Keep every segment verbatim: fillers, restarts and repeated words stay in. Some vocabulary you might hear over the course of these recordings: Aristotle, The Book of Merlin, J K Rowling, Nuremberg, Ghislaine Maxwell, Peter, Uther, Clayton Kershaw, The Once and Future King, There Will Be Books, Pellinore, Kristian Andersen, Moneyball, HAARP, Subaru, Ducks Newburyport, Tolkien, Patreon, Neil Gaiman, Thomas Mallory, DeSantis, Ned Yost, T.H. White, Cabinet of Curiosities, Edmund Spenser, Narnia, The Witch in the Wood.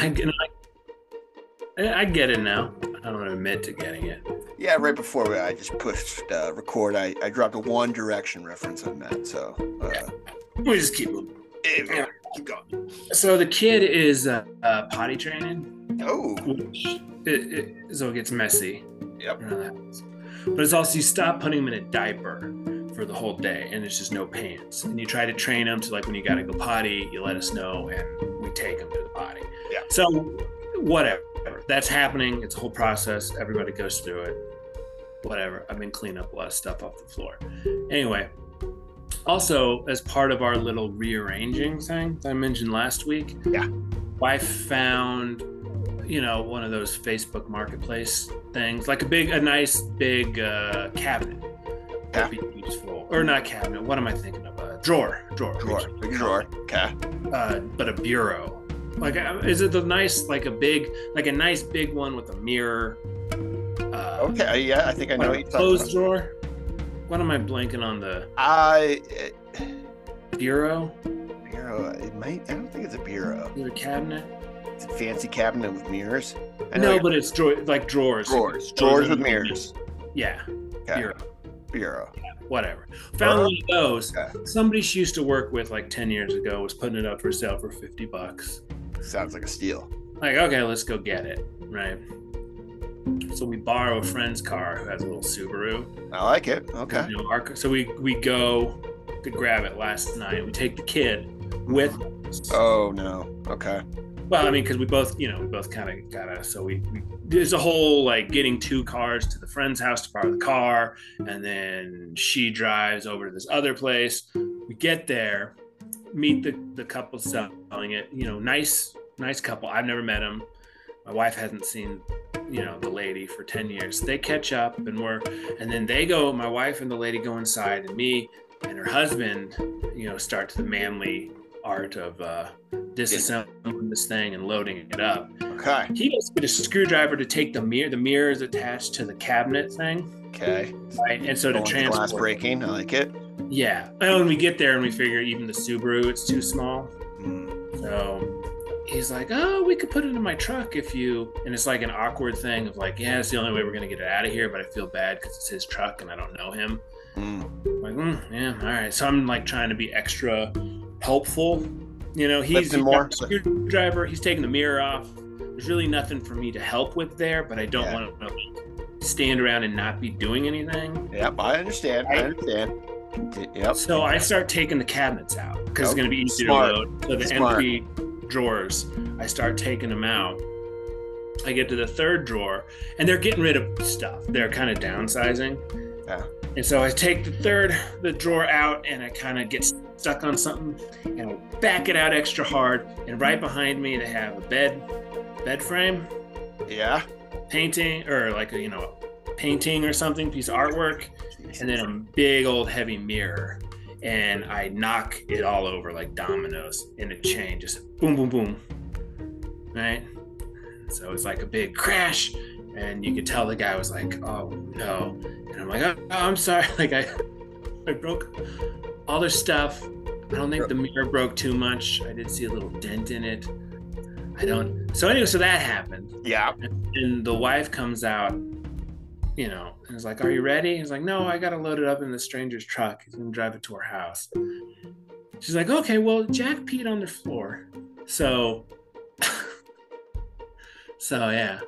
I, can, I, I get it now. I don't admit to getting it. Yeah, right before we, I just pushed uh, record, I, I dropped a One Direction reference on that. So uh, we just keep moving. Yeah, keep going. So the kid is uh, uh, potty training. Oh. Which it, it, so it gets messy. Yep. But it's also, you stop putting him in a diaper for the whole day, and it's just no pants. And you try to train him to, like, when you gotta go potty, you let us know, and we take him to the potty. Yeah. So whatever, that's happening. It's a whole process. Everybody goes through it. Whatever. I've been cleaning up a lot of stuff off the floor. Anyway, also as part of our little rearranging thing that I mentioned last week, yeah, I found, you know, one of those Facebook marketplace things, like a big, a nice big uh, cabinet. Yeah. That'd be useful. Or not cabinet. What am I thinking of? Uh, drawer. Drawer. Drawer. Big drawer. Okay. Uh, but a bureau. Like, is it the nice, like a big, like a nice big one with a mirror? Uh, okay, yeah, I think I know what you're talking about. Closed drawer? What am I blanking on the? I. Uh, bureau? Bureau. It might, I don't think it's a bureau. Is it a cabinet? It's a fancy cabinet with mirrors? I know, no, but it's draw- like drawers. Drawers. Drawers with mirrors. Yeah. Okay. Bureau. Bureau. Yeah, whatever. Found one of those. Okay. Somebody she used to work with like ten years ago was putting it up for sale for fifty bucks. Sounds like a steal. Like, okay, let's go get it, right? So we borrow a friend's car who has a little Subaru. I like it. Okay. You know, our, so we we go to grab it last night. We take the kid with us. Oh no. Okay. Well, I mean, because we both, you know, we both kind of gotta. So we, we there's a whole like getting two cars to the friend's house to borrow the car, and then she drives over to this other place. We get there. Meet the, the couple selling it, you know, nice, nice couple. I've never met them. My wife hasn't seen, you know, the lady for ten years. They catch up and we're, and then they go, my wife and the lady go inside, and me and her husband, you know, start the manly art of uh, disassembling this thing and loading it up. Okay. He has a screwdriver to take the mirror. The mirror is attached to the cabinet thing. Okay. Right. And so to transport. Glass breaking. I like it. Yeah, and when we get there and we figure even the Subaru, it's too small. Mm. So he's like, oh, we could put it in my truck if you... And it's like an awkward thing of like, yeah, it's the only way we're going to get it out of here, but I feel bad because it's his truck and I don't know him. Mm. I'm like, mm, yeah, all right. So I'm like trying to be extra helpful. You know, he's he's got a screwdriver. He's taking the mirror off. There's really nothing for me to help with there, but I don't yeah. want to stand around and not be doing anything. Yep, I understand. I, I understand. Yep. So I start taking the cabinets out because yep. it's going to be easier to load. So the Smart. empty drawers, I start taking them out. I get to the third drawer, and they're getting rid of stuff. They're kind of downsizing. Yeah. And so I take the third the drawer out, and I kind of get stuck on something, and I back it out extra hard. And right behind me, they have a bed, bed frame. Yeah. Painting, or like a, you know, painting or something, piece of artwork. And then a big old heavy mirror, and I knock it all over like dominoes in a chain, just boom, boom, boom, right? So it's like a big crash, and you could tell the guy was like, oh no. And I'm like, oh, oh I'm sorry. Like I, I broke all their stuff. I don't think the mirror broke too much. I did see a little dent in it. I don't. So anyway, so that happened. Yeah. And the wife comes out, you know, and it's like, are you ready? He's like, no, I got to load it up in the stranger's truck. He's going to drive it to our house. She's like, okay, well, Jack peed on the floor. So, so yeah.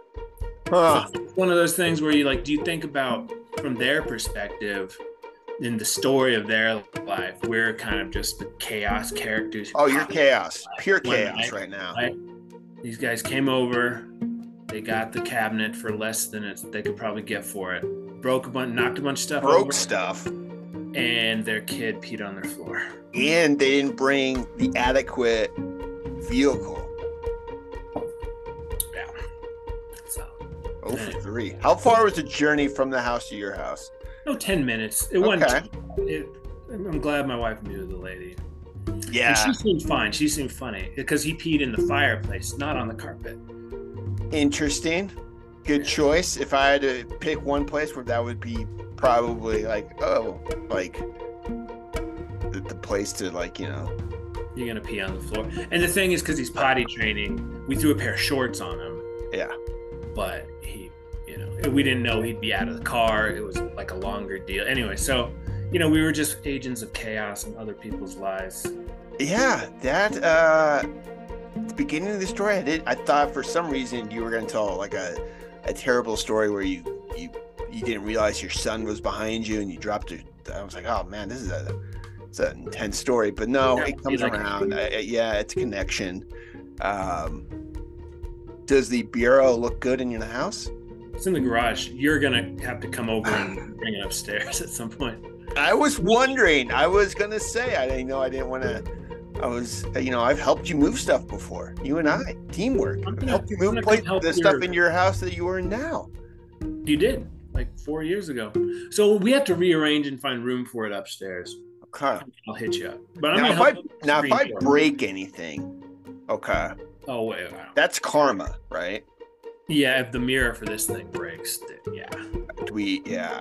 Huh. So it's one of those things where you like, do you think about from their perspective in the story of their life, we're kind of just the chaos characters. Oh, you're chaos, pure chaos right now. Right? These guys came over. They got the cabinet for less than it, they could probably get for it. Broke a bunch, knocked a bunch of stuff Broke over. Broke stuff. And their kid peed on their floor. And they didn't bring the adequate vehicle. Yeah. So. Oh, for three. How far was the journey from the house to your house? No, ten minutes. It wasn't. Okay. It, I'm glad my wife knew the lady. Yeah. And she seemed fine. She seemed funny. Because he peed in the fireplace, not on the carpet. Interesting. Good choice. If I had to pick one place where that would be probably like, oh, like the, the place to like, you know, You're gonna pee on the floor. And the thing is, because he's potty training, we threw a pair of shorts on him. Yeah. But he, you know, we didn't know he'd be out of the car. It was like a longer deal. Anyway, so, you know, we were just agents of chaos in other people's lives. Yeah, that, uh, at the beginning of the story, I did, I thought for some reason you were gonna tell like a, a terrible story where you, you, you didn't realize your son was behind you and you dropped it. I was like, oh man, this is a, it's an intense story, but no, yeah, it comes like around. I, yeah, it's a connection. Um, does the bureau look good in your house? It's in the garage. You're gonna have to come over and bring it upstairs at some point. I was wondering. I was gonna say. I didn't know. I didn't want to. I was. You know, I've helped you move stuff before. You and I, teamwork. Gonna, I've helped you move plate, help the your, stuff in your house that you are in now. You did like four years ago. So we have to rearrange and find room for it upstairs. Okay. I'll hit you up. But I'm now, if I, now if I break anything, okay. Oh wait, wait, wait. That's karma, right? Yeah, if the mirror for this thing breaks, then yeah. Do we, yeah,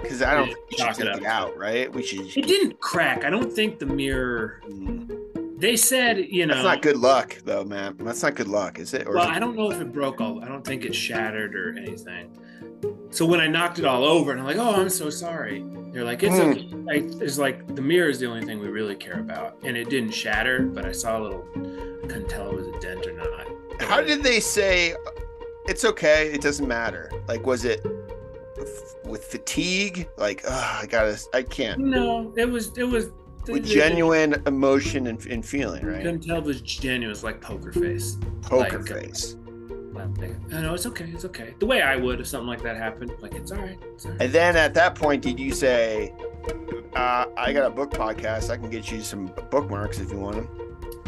because I don't think we should take it out, right? We should. It didn't crack. I don't think the mirror. Mm. They said, you know. That's not good luck, though, man. That's not good luck, is it? Or well, is it... I don't know if it broke all. I don't think it shattered or anything. So when I knocked it all over, and I'm like, oh, I'm so sorry. They're like, it's mm. okay. Like, it's like the mirror is the only thing we really care about, and it didn't shatter. But I saw a little. I couldn't tell if it was a dent or not. But how did they say? It's okay. It doesn't matter. Like, was it f- with fatigue? Like, oh, I gotta, I can't. No, it was, it was. With it, genuine it, emotion and, and feeling, right? Couldn't tell it was genuine. It was like poker face. Poker like, face. Uh, no, no, it's okay. It's okay. The way I would if something like that happened. Like, it's all right. It's all right. And then at that point, did you say, uh, I got a book podcast. I can get you some bookmarks if you want them.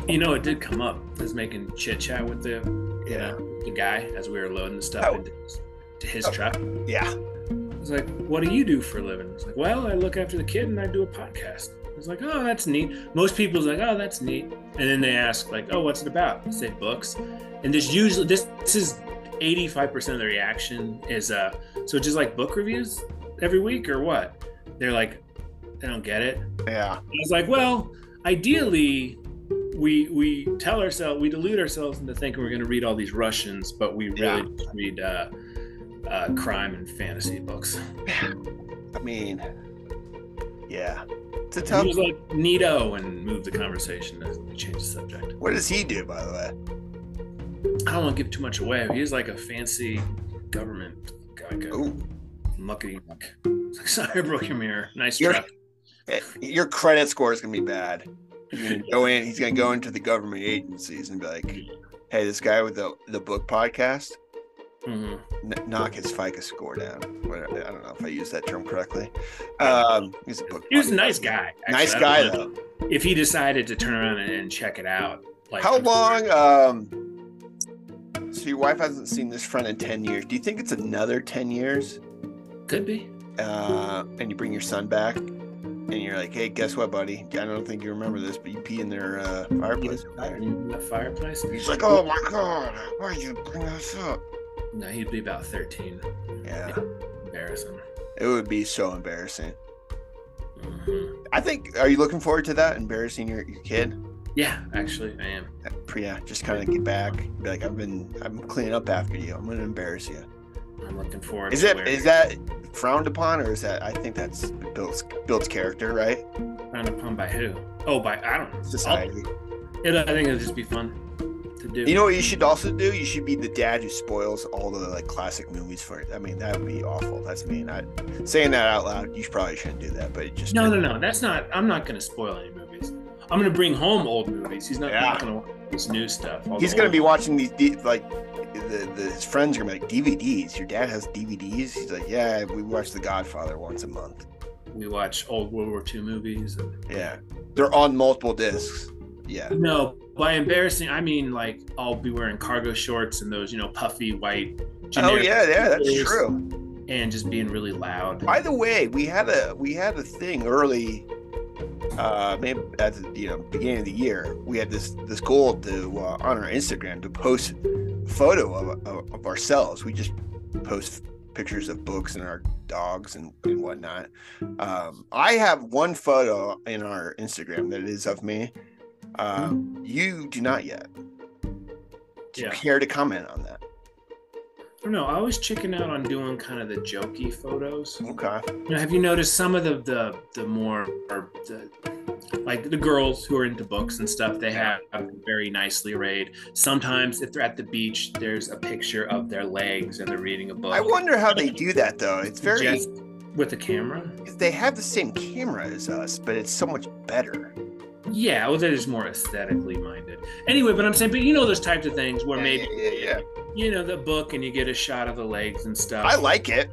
You know, it did come up. I was making chit chat with the, yeah. You know, the guy as we were loading the stuff oh. into his, to his oh. truck. Yeah. I was like, what do you do for a living? I was like, well, I look after the kid and I do a podcast. I was like, oh, that's neat. Most people's like, oh, that's neat. And then they ask like, oh, what's it about? I say books. And this usually, this, this is eighty-five percent of the reaction is, uh, so just like book reviews every week or what? They're like, they don't get it. Yeah. And I was like, well, ideally, We we tell ourselves, we delude ourselves into thinking we're going to read all these Russians, but we really yeah. just read uh, uh, crime and fantasy books. I mean, yeah. It's a tough... He was like, neato, and moved the conversation to change the subject. What does he do, by the way? I don't want to give too much away. He's like a fancy government guy. Ooh. Muckety muck. Like, sorry, I broke your mirror. Nice your, truck. Your credit score is going to be bad. He's gonna go in. He's gonna go into the government agencies and be like, "Hey, this guy with the the book podcast, mm-hmm. n- knock his FICO score down." Whatever. I don't know if I use that term correctly. Um, he's a book. He was podcast. a nice guy. Actually, nice guy though. If he decided to turn around and check it out, like how long? Um, so your wife hasn't seen this front in ten years. Do you think it's another ten years? Could be. Uh, and you bring your son back. And you're like, hey, guess what, buddy? I don't think you remember this, but you pee in their uh, fireplace. In the fireplace? He's like, oh my God, why'd you bring us up? No, he'd be about thirteen. Yeah. yeah. Embarrassing. It would be so embarrassing. Mm-hmm. I think, are you looking forward to that? Embarrassing your, your kid? Yeah, actually, I am. Yeah, just kind of get back. Be like, I've been, I'm cleaning up after you. I'm going to embarrass you. I'm looking forward. Is it is that frowned upon, or is that? I think that's builds builds character, right? Frowned upon by who? Oh, by I don't know. Society. It, I think it'll just be fun to do. You know what you should also do? You should be the dad who spoils all the like classic movies for it. I mean, that would be awful. That's mean. I, saying that out loud, you probably shouldn't do that. But it just no, no, no. That's not. I'm not going to spoil any movies. I'm going to bring home old movies. He's not, yeah. not going to watch this new stuff. He's going to be watching these de- like. The, the, his friends are gonna be like, D V Ds. Your dad has D V Ds. He's like, yeah, we watch The Godfather once a month. We watch old World War Two movies. And... yeah, they're on multiple discs. Yeah. No, by embarrassing, I mean like I'll be wearing cargo shorts and those, you know, puffy white. Oh yeah, yeah, that's true. And just being really loud. By the way, we had a we had a thing early, uh, maybe at the you know beginning of the year. We had this this goal to uh, on our Instagram to post. Photo of, of, of ourselves. We just post pictures of books and our dogs and, and whatnot. Um, I have one photo in our Instagram that is of me, Uh, you do not yet. Do you yeah. care to comment on that? I don't know. I was checking out on doing kind of the jokey photos. Okay. You know, have you noticed some of the the, the more or the, like the girls who are into books and stuff? They have very nicely arrayed. Sometimes, if they're at the beach, there's a picture of their legs and they're reading a book. I wonder how they do that though. It's very Just with a camera. They have the same camera as us, but it's so much better. Yeah, well, that is more aesthetically minded. Anyway, but I'm saying, but you know those types of things where yeah, maybe, yeah, yeah, yeah. you know, the book and you get a shot of the legs and stuff. I like it.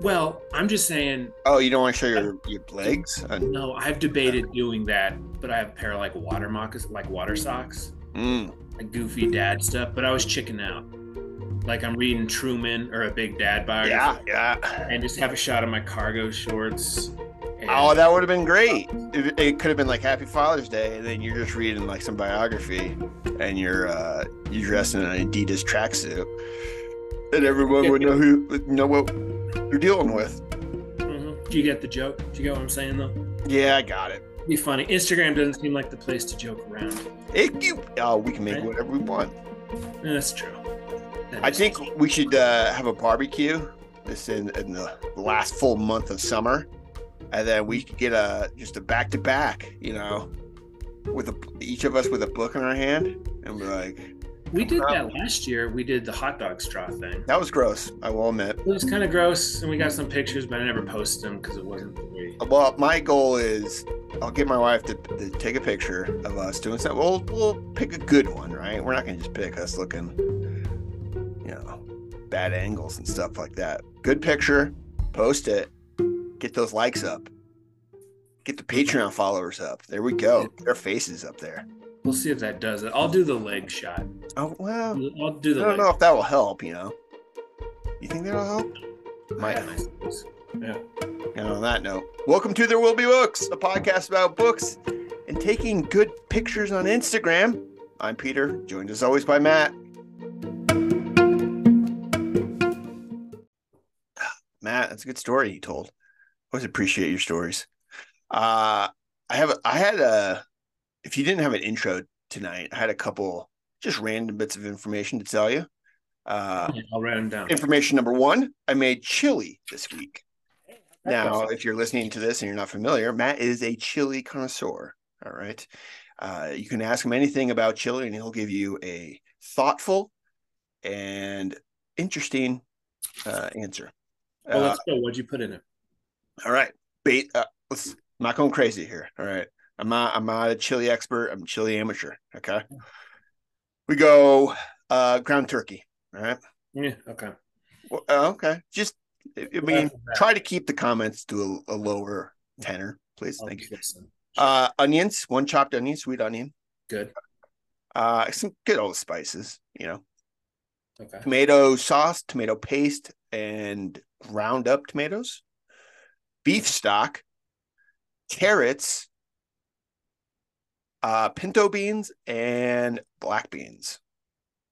Well, I'm just saying. Oh, you don't want to show your, your legs? No, I've debated doing that, but I have a pair of like water moccasins, like water socks, mm. like goofy dad stuff. But I was chicking out. Like I'm reading Truman or a Big Dad biography. Yeah, yeah. And just have a shot of my cargo shorts. Oh, that would have been great. It, it could have been like Happy Father's Day, and then you're just reading like some biography, and you're uh, you're dressed in an Adidas tracksuit, and everyone would know who know what you're dealing with. Mm-hmm. Do you get the joke? Do you get what I'm saying, though? Yeah, I got it. It'd be funny. Instagram doesn't seem like the place to joke around. It, you, oh, we can make right? whatever we want. Yeah, that's true. That I think true. we should uh, have a barbecue. This in, in the last full month of summer. And then we could get a just a back to back, you know, with a, each of us with a book in our hand, and we're like, we did that last year. We did the hot dog straw thing. That was gross. I will admit. It was kind of gross, and we got some pictures, but I never posted them because it wasn't free. Well, my goal is I'll get my wife to, to take a picture of us doing something. We'll we'll pick a good one, right? We're not gonna just pick us looking, you know, bad angles and stuff like that. Good picture, post it. Get those likes up. Get the Patreon followers up. There we go. Get their faces up there. We'll see if that does it. I'll do the leg shot. Oh, well. I'll do the I don't leg. know if that will help, you know. You think that'll help? Might. Yeah. And on that note, welcome to There Will Be Books, a podcast about books and taking good pictures on Instagram. I'm Peter, joined as always by Matt. Matt, that's a good story you told. Always appreciate your stories. Uh, I have, I had a, if you didn't have an intro tonight, I had a couple just random bits of information to tell you. Uh, I'll write them down. Information number one, I made chili this week. Now, if you're listening to this and you're not familiar, Matt is a chili connoisseur. All right. Uh, you can ask him anything about chili and he'll give you a thoughtful and interesting uh, answer. Well, let's go. What'd you put in it? All right, bait. Uh, let's, I'm not going crazy here. All right, I'm not. I'm not a chili expert. I'm a chili amateur. Okay. We go uh, ground turkey. All right. Yeah. Okay. Well, uh, okay. Just, I mean, try to keep the comments to a, a lower tenor, please. Thank you. Uh, onions. One chopped onion, sweet onion. Good. Uh, some good old spices. You know. Okay. Tomato sauce, tomato paste, and ground up tomatoes. Beef stock, carrots, uh, pinto beans, and black beans.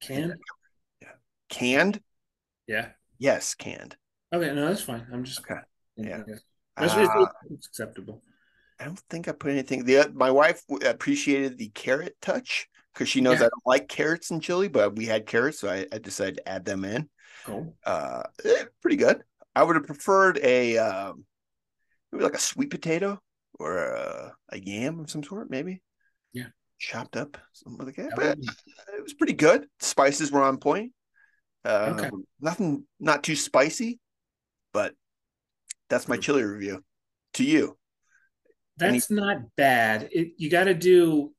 Canned? Yeah. Canned? Yeah. Yes, canned. Okay, no, that's fine. I'm just... Okay, yeah. That's uh, it's acceptable. I don't think I put anything... The, my wife appreciated the carrot touch, because she knows yeah. I don't like carrots in chili, but we had carrots, so I, I decided to add them in. Cool. Uh, eh, pretty good. I would have preferred a... Um, Maybe like a sweet potato or a, a yam of some sort, maybe. Yeah. Chopped up, something like that. But it was pretty good. Spices were on point. Uh, okay. Nothing, not too spicy, but that's my chili review to you. That's Any- not bad. It, you got to do,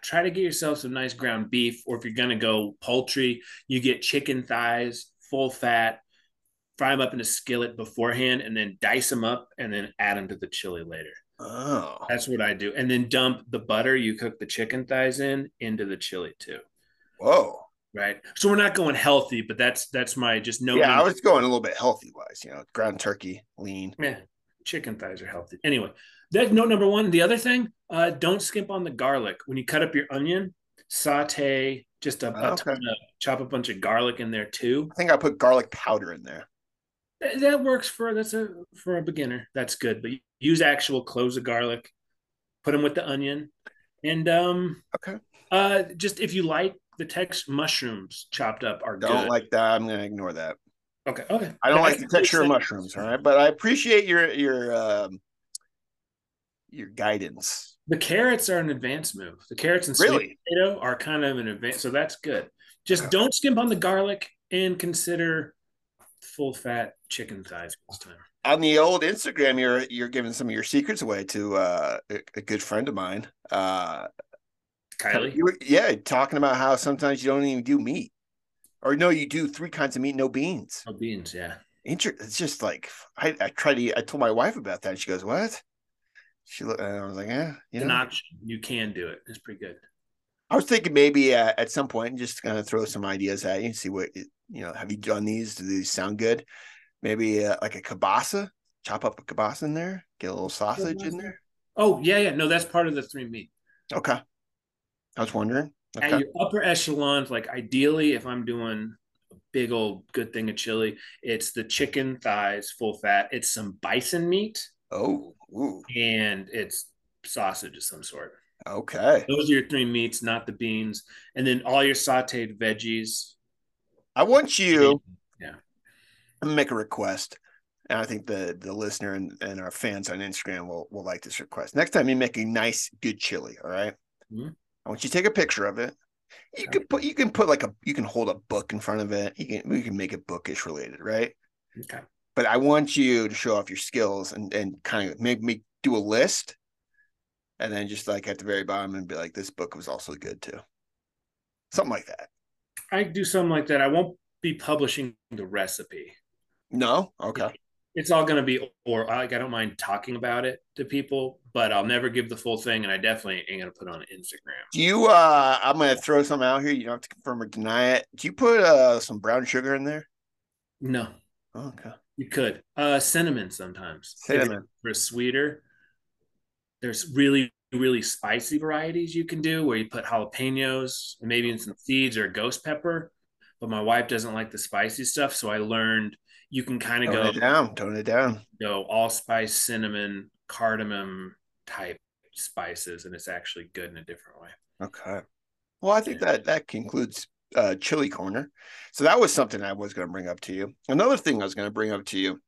try to get yourself some nice ground beef, or if you're going to go poultry, you get chicken thighs, full fat. Fry them up in a skillet beforehand and then dice them up and then add them to the chili later. Oh, that's what I do. And then dump the butter you cook the chicken thighs in into the chili too. Whoa. Right. So we're not going healthy, but that's, that's my just no. Yeah. I was going a little bit healthy wise, you know, ground turkey, lean. Yeah. Chicken thighs are healthy. Anyway, that's note number one. The other thing, uh, don't skimp on the garlic. When you cut up your onion, saute just a, oh, a ton okay. of, chop a bunch of garlic in there too. I think I put garlic powder in there. That works for that's a for a beginner. That's good. But use actual cloves of garlic, put them with the onion. And um, okay, uh, just if you like the text, mushrooms chopped up are good. Don't like that. I'm gonna ignore that. Okay. Okay. I don't yeah, like I the texture of mushrooms. All right, but I appreciate your your um, your guidance. The carrots are an advanced move. The carrots and sweet really? potato are kind of an advanced, so that's good. Just okay. don't skimp on the garlic and consider full fat chicken thighs this time. On the old Instagram, you're you're giving some of your secrets away to uh, a, a good friend of mine, uh, Kylie. You were, yeah, talking about how sometimes you don't even do meat, or no, you do three kinds of meat, no beans. No beans, yeah. Inter- it's just like I, I tried to. I told my wife about that. And she goes, "What?" She looked, and I was like, "Yeah, you know, an option. You can do it. It's pretty good." I was thinking maybe uh, at some point, just kind of throw some ideas at you and see what you know. Have you done these? Do these sound good? Maybe uh, like a kielbasa, chop up a kielbasa in there, get a little sausage in there. Oh, yeah, yeah. No, that's part of the three meat. Okay. I was wondering. Okay. At your upper echelons, like ideally, if I'm doing a big old good thing of chili, it's the chicken thighs, full fat. It's some bison meat. Oh. Ooh. And it's sausage of some sort. Okay. Those are your three meats, not the beans. And then all your sauteed veggies. I want you... Yeah. I'm gonna make a request, and I think the the listener and, and our fans on Instagram will will like this request. Next time you make a nice, good chili, all right? Mm-hmm. I want you to take a picture of it. You okay. can put you can put like a you can hold a book in front of it. You can we can make it bookish related, right? Okay. But I want you to show off your skills and and kind of make me do a list, and then just like at the very bottom and be like, this book was also good too, something like that. I do something like that. I won't be publishing the recipe. No? Okay. It's all going to be, or like, I don't mind talking about it to people, but I'll never give the full thing, and I definitely ain't going to put it on Instagram. Do you, uh, I'm going to throw something out here. You don't have to confirm or deny it. Do you put uh, some brown sugar in there? No. Oh, okay. You could. Uh, cinnamon sometimes. Cinnamon. For sweeter. There's really, really spicy varieties you can do where you put jalapenos, maybe in some seeds or ghost pepper, but my wife doesn't like the spicy stuff, so I learned you can kind of go it down, tone it down. Go allspice, cinnamon, cardamom type spices, and it's actually good in a different way. Okay. Well, I think yeah. that that concludes uh, Chili Corner. So that was something I was going to bring up to you. Another thing I was going to bring up to you,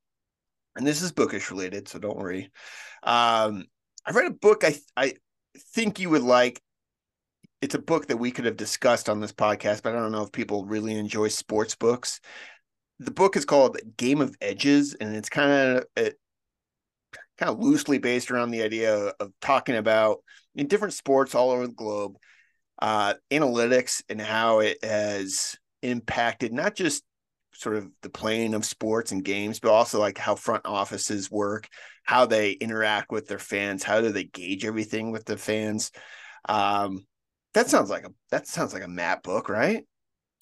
and this is bookish related, so don't worry. Um, I read a book I I think you would like. It's a book that we could have discussed on this podcast, but I don't know if people really enjoy sports books. The book is called Game of Edges, and it's kind of it, kind of loosely based around the idea of talking about in different sports all over the globe, uh, analytics and how it has impacted not just sort of the playing of sports and games, but also like how front offices work, how they interact with their fans, how do they gauge everything with the fans. Um, that sounds like a that sounds like a Matt book, right?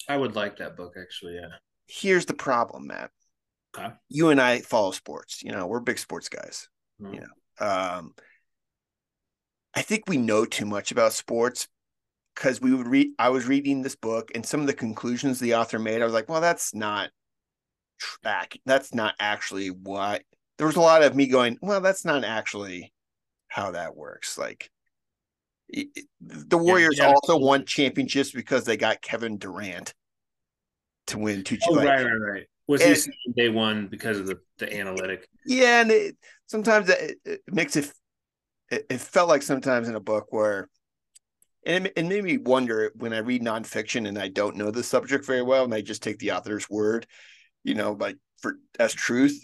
I would like that book, actually, yeah. Here's the problem, Matt. Okay. You and I follow sports. You know, we're big sports guys. Mm. You know, um, I think we know too much about sports because we would read. I was reading this book, and some of the conclusions the author made, I was like, "Well, that's not track. That's not actually what." There was a lot of me going, "Well, that's not actually how that works." Like, it, it, the Warriors yeah, yeah. also won championships because they got Kevin Durant to win two. Oh, like, right, right, right. Was and, he saying they won because of the, the analytic? Yeah, and it, sometimes it, it makes it, it. It felt like sometimes in a book where, and it, it made me wonder when I read nonfiction and I don't know the subject very well, and I just take the author's word, you know, like for as truth.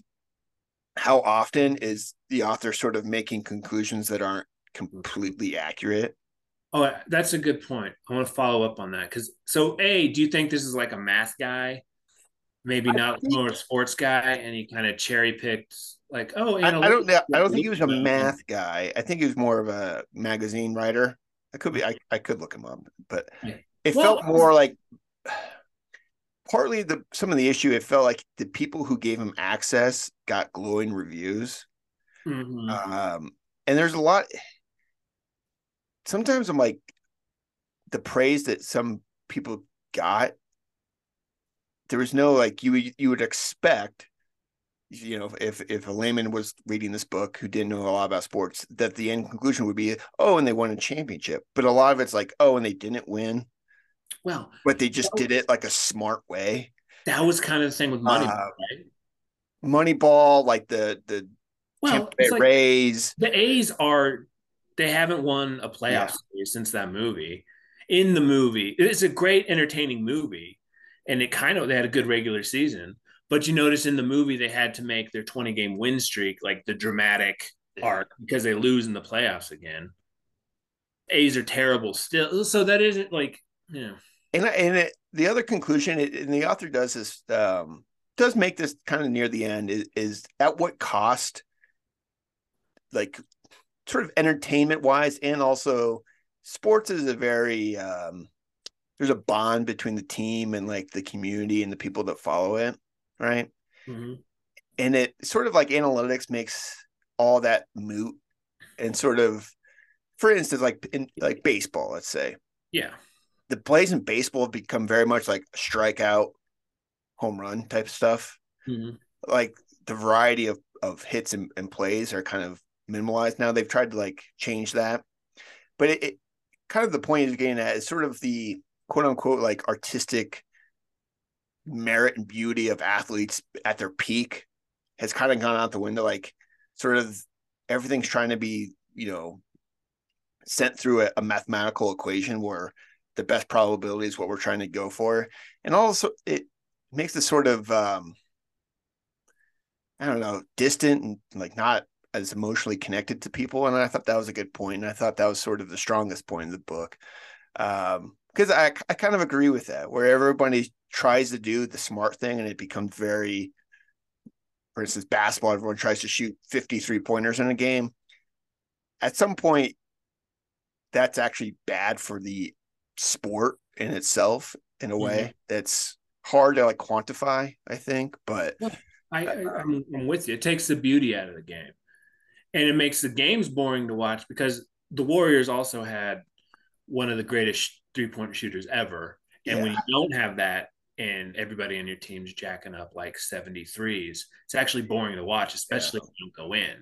How often is the author sort of making conclusions that aren't completely accurate? Oh, that's a good point. I want to follow up on that. Because so, A, do you think this is like a math guy? Maybe I not think, more a sports guy, and he kind of cherry picked like, oh, I, I don't know. I don't think he was a math guy. I think he was more of a magazine writer. I could be I, I could look him up, but it well, felt more like partly the some of the issue, it felt like the people who gave him access got glowing reviews. Mm-hmm. Um, and there's a lot. Sometimes I'm like, the praise that some people got, there was no like you you would expect you know, if if a layman was reading this book who didn't know a lot about sports, that the end conclusion would be, oh, and they won a championship. But a lot of it's like, oh, and they didn't win. Well, but they just was, did it like a smart way. That was kind of the thing with Moneyball, uh, right? Moneyball, like the the well, like Rays. The A's are they haven't won a playoff yeah. series since that movie. In the movie, it's a great, entertaining movie, and it kind of they had a good regular season. But you notice in the movie they had to make their twenty-game win streak like the dramatic arc because they lose in the playoffs again. A's are terrible still, so that isn't like you know. And and it, the other conclusion, it, and the author does this um, does make this kind of near the end is, is at what cost, like sort of entertainment wise, and also sports is a very um, there's a bond between the team and like the community and the people that follow it. Right. Mm-hmm. And it sort of like analytics makes all that moot and sort of, for instance, like in like baseball, let's say. Yeah. The plays in baseball have become very much like strikeout, home run type stuff. Mm-hmm. Like the variety of, of hits and, and plays are kind of minimalized now. They've tried to like change that. But it, it kind of the point is getting at is sort of the quote unquote like artistic merit and beauty of athletes at their peak has kind of gone out the window. Like sort of everything's trying to be, you know, sent through a, a mathematical equation where the best probability is what we're trying to go for. And also it makes this sort of, um, I don't know, distant and like not as emotionally connected to people. And I thought that was a good point. And I thought that was sort of the strongest point in the book. Um, Because I, I kind of agree with that, where everybody tries to do the smart thing and it becomes very, for instance, basketball, everyone tries to shoot fifty-three pointers in a game. At some point, that's actually bad for the sport in itself in a way that's mm-hmm. hard to like quantify, I think. But well, I, I, I'm, I'm with you. It takes the beauty out of the game and it makes the games boring to watch because the Warriors also had one of the greatest three-point shooters ever, and yeah. when you don't have that and everybody on your team's jacking up like seventy-threes, it's actually boring to watch, especially yeah. when you don't go in.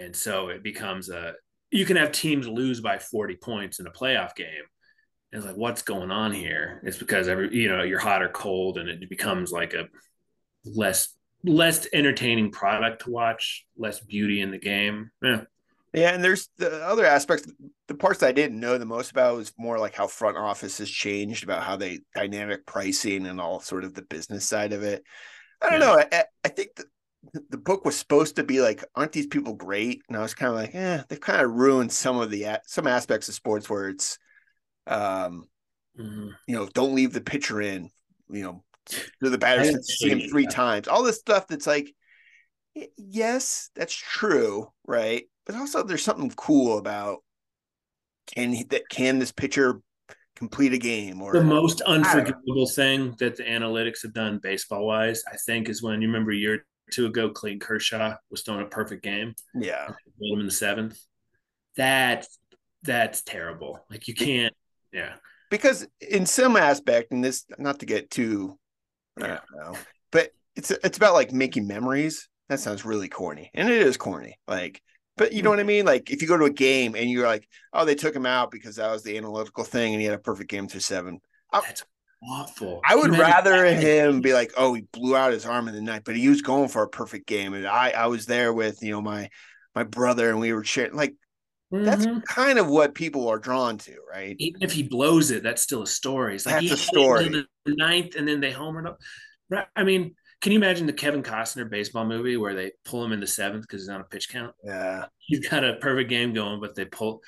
And so it becomes a you can have teams lose by forty points in a playoff game, and it's like, what's going on here? It's because every you know you're hot or cold, and it becomes like a less less entertaining product to watch, less beauty in the game. yeah Yeah, and there's the other aspects, the parts that I didn't know the most about was more like how front office has changed, about how they dynamic pricing and all sort of the business side of it. I don't yeah. know. I, I think the, the book was supposed to be like, aren't these people great? And I was kind of like, eh, they've kind of ruined some of the some aspects of sports where it's, um, mm-hmm. you know, don't leave the pitcher in, you know, do the batter see him three that. times, all this stuff that's like, yes, that's true, right? But also there's something cool about can he, that can this pitcher complete a game? Or the most unforgivable thing that the analytics have done baseball wise, I think, is when you remember a year or two ago, Clayton Kershaw was throwing a perfect game. Yeah, him in the seventh. That that's terrible. Like you can't. Yeah, because in some aspect, and this not to get too, I don't know, but it's it's about like making memories. That sounds really corny, and it is corny. Like. But you know what I mean? Like if you go to a game and you're like, oh, they took him out because that was the analytical thing and he had a perfect game through seven. I, That's awful. I would rather him be like, oh, he blew out his arm in the night, but he was going for a perfect game. And I, I was there with, you know, my my brother and we were sharing. Like mm-hmm. that's kind of what people are drawn to, right? Even if he blows it, that's still a story. It's like that's a story. The ninth and then they homered up. Right. I mean, can you imagine the Kevin Costner baseball movie where they pull him in the seventh because he's on a pitch count? Yeah. He's got a perfect game going, but they pull.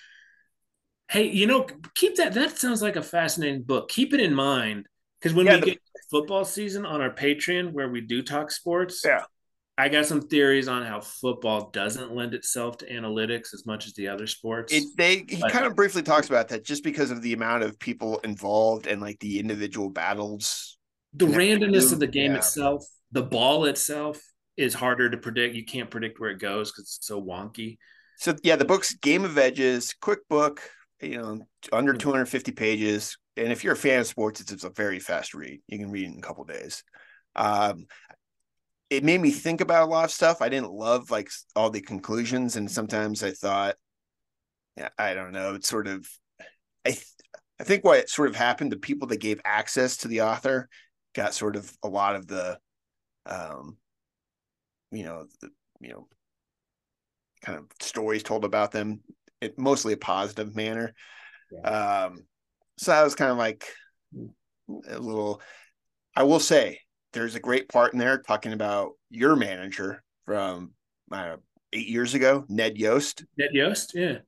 Hey, you know, keep that. That sounds like a fascinating book. Keep it in mind because when yeah, we the... get football season on our Patreon where we do talk sports, yeah, I got some theories on how football doesn't lend itself to analytics as much as the other sports. It, they He but, kind of briefly talks about that just because of the amount of people involved and like the individual battles. The randomness of the game yeah. itself. The ball itself is harder to predict. You can't predict where it goes because it's so wonky. So, yeah, the book's Game of Edges, quick book, you know, under two hundred fifty pages. And if you're a fan of sports, it's, it's a very fast read. You can read it in a couple of days. Um, it made me think about a lot of stuff. I didn't love like all the conclusions, and sometimes I thought, I don't know, it's sort of, I th I think what sort of happened, the people that gave access to the author got sort of a lot of the, um, you know, the, you know, kind of stories told about them, it mostly a positive manner. Yeah. Um, so I was kind of like a little, I will say there's a great part in there talking about your manager from uh, eight years ago, Ned Yost. Ned Yost. Yeah.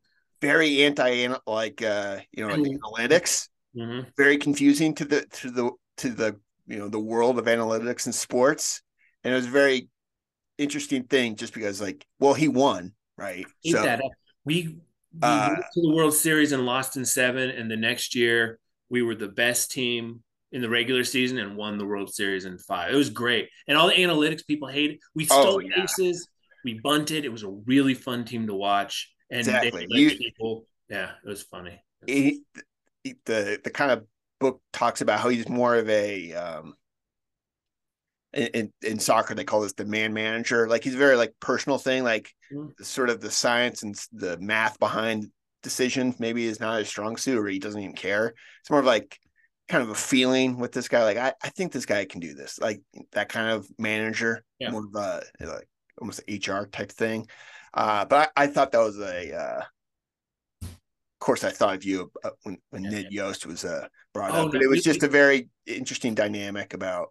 Very anti, like, uh, you know, analytics, mm-hmm. very confusing to the, to the, to the, you know, the world of analytics and sports. And it was a very interesting thing just because, like, well, he won, right? So, that we, we uh, went to the World Series and lost in seven. And the next year we were the best team in the regular season and won the World Series in five. It was great. And all the analytics people hated. We stole oh, yeah. bases. We bunted. It was a really fun team to watch. And exactly. You, people, yeah, it was funny. He, the the kind of book talks about how he's more of a um, in in soccer they call this the man manager. Like he's very like personal thing, like mm-hmm. sort of the science and the math behind decision maybe is not his strong suit, or he doesn't even care. It's more of like kind of a feeling with this guy. Like I I think this guy can do this. Like that kind of manager, yeah. more of a like almost an H R type thing. Uh, but I, I thought that was a, uh, of course, I thought of you uh, when, when yeah, Ned yeah. Yost was uh, brought oh, up, no, but it was we, just a very interesting dynamic about.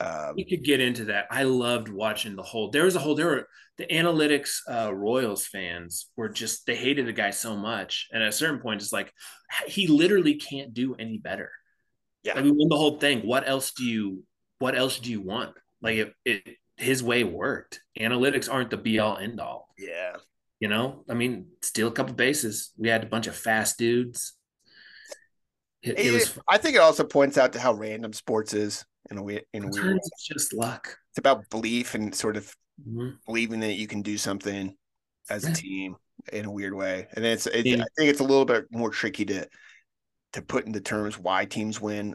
Um, we could get into that. I loved watching the whole, there was a whole, there were the analytics uh, Royals fans were just, they hated the guy so much. And at a certain point, it's like, he literally can't do any better. Yeah. Like, we won the whole thing. What else do you, what else do you want? Like it, it his way worked. Analytics aren't the be all end all. Yeah. You know, I mean, steal a couple bases. We had a bunch of fast dudes. It, it, it was I think it also points out to how random sports is in a way, in a weird way. It's just luck. It's about belief and sort of mm-hmm. believing that you can do something as a team in a weird way. And it's, it, yeah. I think it's a little bit more tricky to, to put into terms why teams win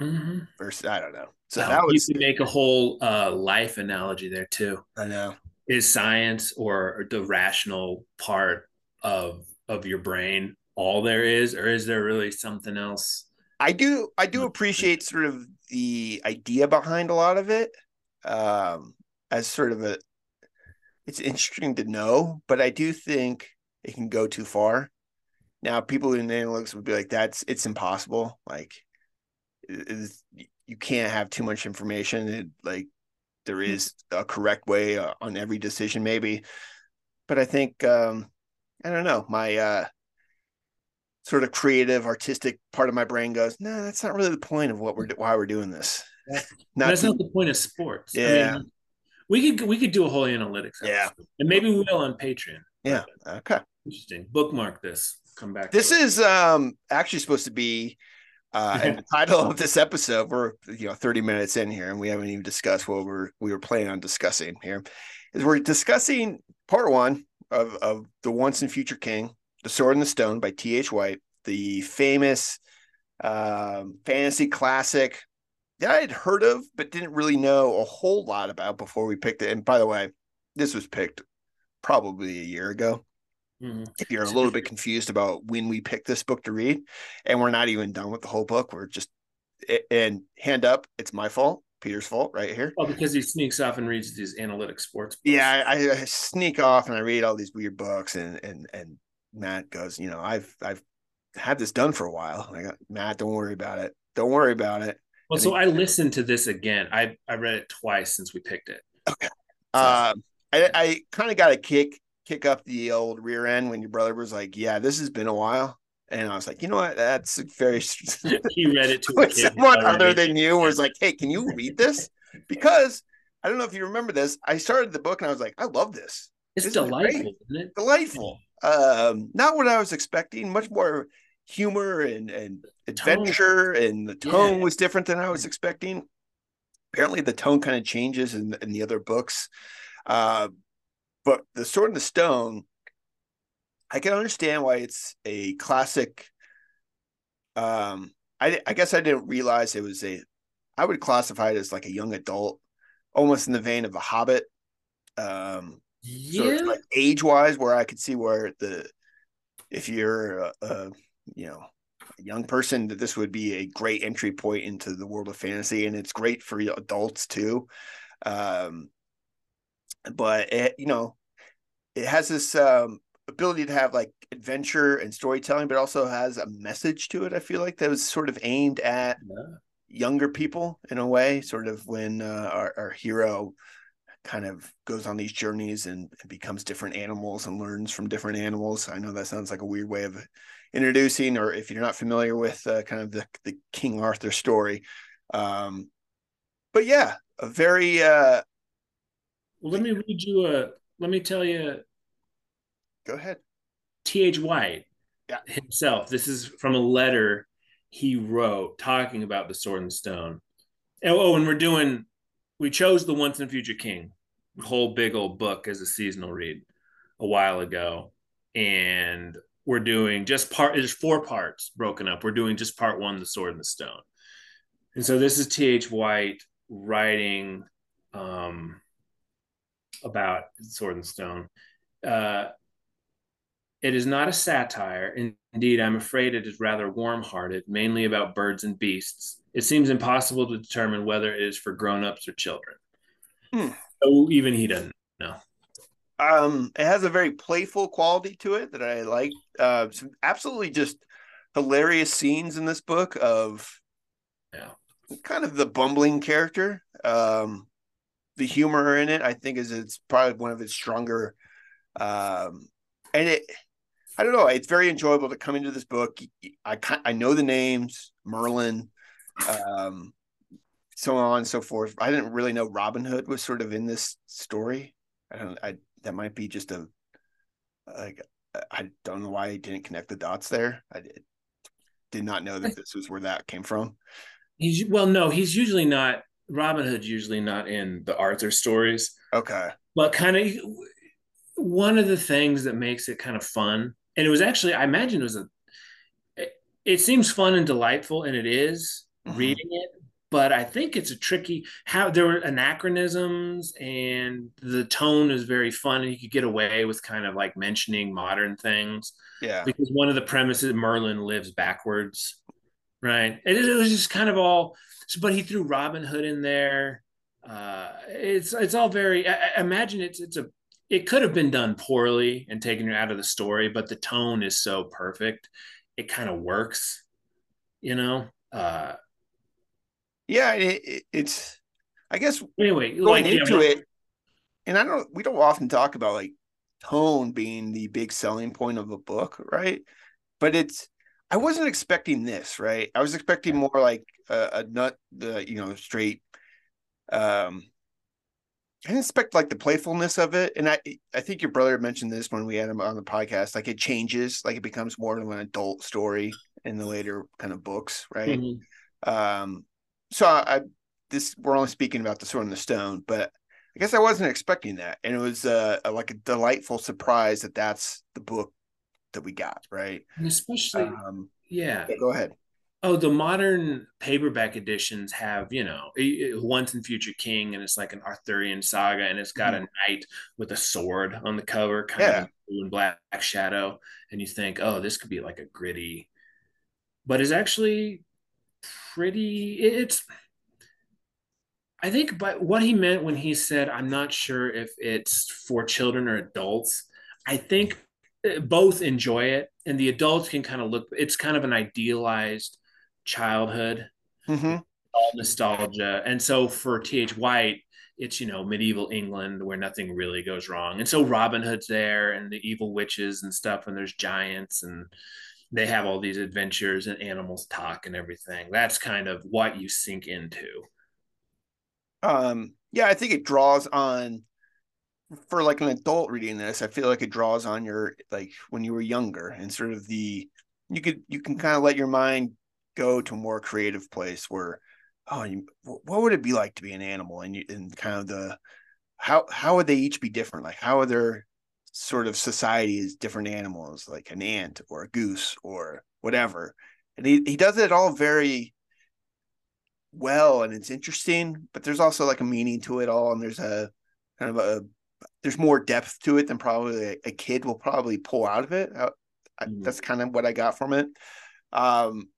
mm-hmm. versus, I don't know. So um, that was, you could make a whole uh, life analogy there too. I know. Is science or the rational part of of your brain all there is, or is there really something else? I do. I do appreciate sort of the idea behind a lot of it um, as sort of a. It's interesting to know, but I do think it can go too far. Now, people in analytics would be like, "That's it's impossible." Like. Is, you can't have too much information. It, like there is a correct way uh, on every decision maybe, but I think, um, I don't know, my uh, sort of creative artistic part of my brain goes, no, nah, that's not really the point of what we're, why we're doing this. not that's not the point of sports. Yeah. I mean, we could, we could do a whole analytics. Episode. Yeah. And maybe we will on Patreon. Yeah. Right? Okay. Interesting. Bookmark this, come back. This is um, actually supposed to be, Uh, and the title of this episode, we're you know thirty minutes in here, and we haven't even discussed what we're we were planning on discussing here. Is we're discussing part one of of The Once and Future King, The Sword in the Stone by T H White, the famous um, fantasy classic that I had heard of but didn't really know a whole lot about before we picked it. And by the way, this was picked probably a year ago. Mm-hmm. If you're a little bit confused about when we picked this book to read, and we're not even done with the whole book, we're just and hand up, it's my fault, Peter's fault, right here. Oh, because he sneaks off and reads these analytic sports books. Yeah, I, I sneak off and I read all these weird books, and and and Matt goes, you know, I've I've had this done for a while. And I go, Matt, don't worry about it. Don't worry about it. Well, and so he, I listened to this again. I I read it twice since we picked it. Okay. So. Uh, I I kind of got a kick. kick up the old rear end when your brother was like, yeah, this has been a while. And I was like, you know what? That's very, he read it to a kid someone already. Other than you was like, hey, can you read this? Because I don't know if you remember this. I started the book and I was like, I love this. It's Isn't delightful. It isn't it? Delightful. Um, not what I was expecting, much more humor and, and adventure. Tone. And the tone yeah. was different than I was expecting. Apparently the tone kind of changes in, in the other books. Uh, But The Sword in the Stone, I can understand why it's a classic. Um, I, I guess I didn't realize it was a, I would classify it as like a young adult almost in the vein of The Hobbit. Um, yeah. Sort of like age-wise, where I could see where the, if you're a, a you know a young person, that this would be a great entry point into the world of fantasy, and it's great for adults too. Um, but it, you know, it has this um, ability to have like adventure and storytelling, but also has a message to it. I feel like that was sort of aimed at yeah. younger people in a way, sort of when uh, our, our hero kind of goes on these journeys and becomes different animals and learns from different animals. I know that sounds like a weird way of introducing, or if you're not familiar with uh, kind of the, the King Arthur story. Um, but yeah, a very, uh, well, let me read you a, let me tell you, go ahead. T H. White yeah. himself. This is from a letter he wrote talking about The Sword and Stone. Oh, oh, and we're doing, we chose The Once and Future King, whole big old book, as a seasonal read a while ago. And we're doing just part, it's four parts broken up. We're doing just part one, The Sword and the Stone. And so this is T H. White writing um, about Sword and Stone. Uh, It is not a satire. Indeed, I'm afraid it is rather warm-hearted, mainly about birds and beasts. It seems impossible to determine whether it is for grown-ups or children. Hmm. So even he doesn't know. Um, it has a very playful quality to it that I like. Uh, some absolutely just hilarious scenes in this book of yeah. kind of the bumbling character. Um, the humor in it, I think, is it's probably one of its stronger... Um, and it... I don't know. It's very enjoyable to come into this book. I I know the names, Merlin, um, so on and so forth. I didn't really know Robin Hood was sort of in this story. I don't. I that might be just a like. I don't know why I didn't connect the dots there. I did, did not know that this was where that came from. He's, well, no, he's usually not. Robin Hood's usually not in the Arthur stories. Okay, but kind of one of the things that makes it kind of fun. And it was actually, I imagine it was a, it, it seems fun and delightful, and it is mm-hmm. reading it, but I think it's a tricky, how there were anachronisms and the tone is very fun, and you could get away with kind of like mentioning modern things. Yeah. Because one of the premises, Merlin lives backwards, right? It, it was just kind of all, but he threw Robin Hood in there. Uh, it's, it's all very, I, I imagine it's, it's a, it could have been done poorly and taken out of the story, but the tone is so perfect. It kind of works, you know? Uh, yeah. It, it, it's, I guess anyway, going like, into yeah, it. And I don't, we don't often talk about like tone being the big selling point of a book. Right. But it's, I wasn't expecting this, right? I was expecting more like a, a nut, the, you know, straight, um, I didn't expect like the playfulness of it. And I I think your brother mentioned this when we had him on the podcast, like it changes, like it becomes more of an adult story in the later kind of books. Right. Mm-hmm. Um, so I, I, this, we're only speaking about The Sword in the Stone, but I guess I wasn't expecting that. And it was uh, a, like a delightful surprise that that's the book that we got. Right. And especially. Um, yeah. yeah. Go ahead. Oh, the modern paperback editions have, you know, Once and Future King, and it's like an Arthurian saga, and it's got mm-hmm. a knight with a sword on the cover, kind yeah. of blue and black shadow. And you think, oh, this could be like a gritty, but it's actually pretty. It's, I think, but what he meant when he said, I'm not sure if it's for children or adults, I think both enjoy it, and the adults can kind of look, it's kind of an idealized childhood, mm-hmm. all nostalgia. And so for T H. White, it's, you know, medieval England where nothing really goes wrong. And so Robin Hood's there and the evil witches and stuff, and there's giants, and they have all these adventures, and animals talk and everything. That's kind of what you sink into. Um, yeah, I think it draws on, for like an adult reading this, I feel like it draws on your, like when you were younger, and sort of the, you could, you can kind of let your mind go to a more creative place where, oh, you, what would it be like to be an animal? And you, and kind of the, how, how would they each be different? Like how are their sort of societies, different animals, like an ant or a goose or whatever. And he, he does it all very well, and it's interesting, but there's also like a meaning to it all, and there's a kind of a there's more depth to it than probably a, a kid will probably pull out of it. I, I, mm. That's kind of what I got from it. Um,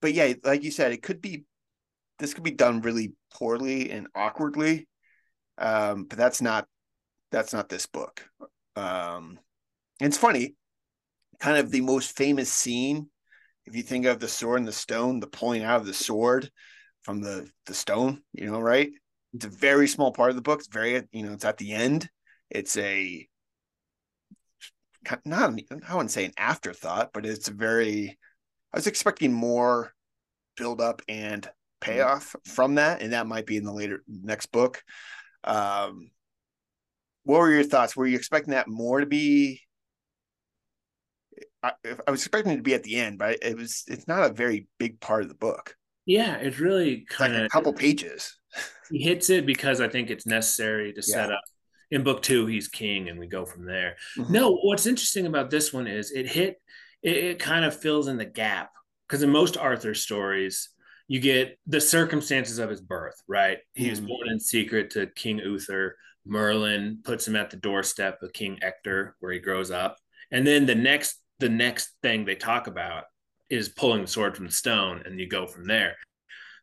but yeah, like you said, it could be this could be done really poorly and awkwardly, um, but that's not that's not this book. Um, it's funny, kind of the most famous scene. If you think of The Sword in the Stone, the pulling out of the sword from the, the stone, you know, right? It's a very small part of the book. It's very, you know, it's at the end. It's a, not, I wouldn't say an afterthought, but it's a very, I was expecting more buildup and payoff from that. And that might be in the later next book. Um, what were your thoughts? Were you expecting that more to be? I, I was expecting it to be at the end, but it was, it's not a very big part of the book. Yeah. It's really kind of like a couple pages. He hits it because I think it's necessary to yeah. set up in book two, he's king and we go from there. Mm-hmm. No, what's interesting about this one is it hit, it, it kind of fills in the gap, because in most Arthur stories, you get the circumstances of his birth, right? He mm-hmm. was born in secret to King Uther. Merlin puts him at the doorstep of King Hector where he grows up. And then the next the next thing they talk about is pulling the sword from the stone, and you go from there.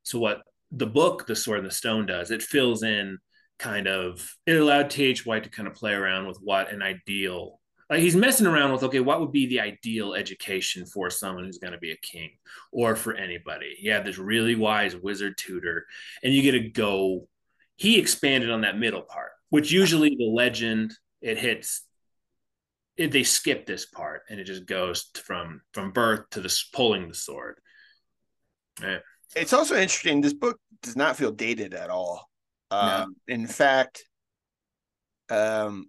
So what the book, The Sword in the Stone, does, it fills in kind of, it allowed T H. White to kind of play around with what an ideal, like he's messing around with, okay, what would be the ideal education for someone who's going to be a king or for anybody? You have this really wise wizard tutor, and you get to go, he expanded on that middle part, which usually the legend, it hits they skip this part, and it just goes from from birth to the pulling the sword. Right. It's also interesting. This book does not feel dated at all. Um, no. In fact, um,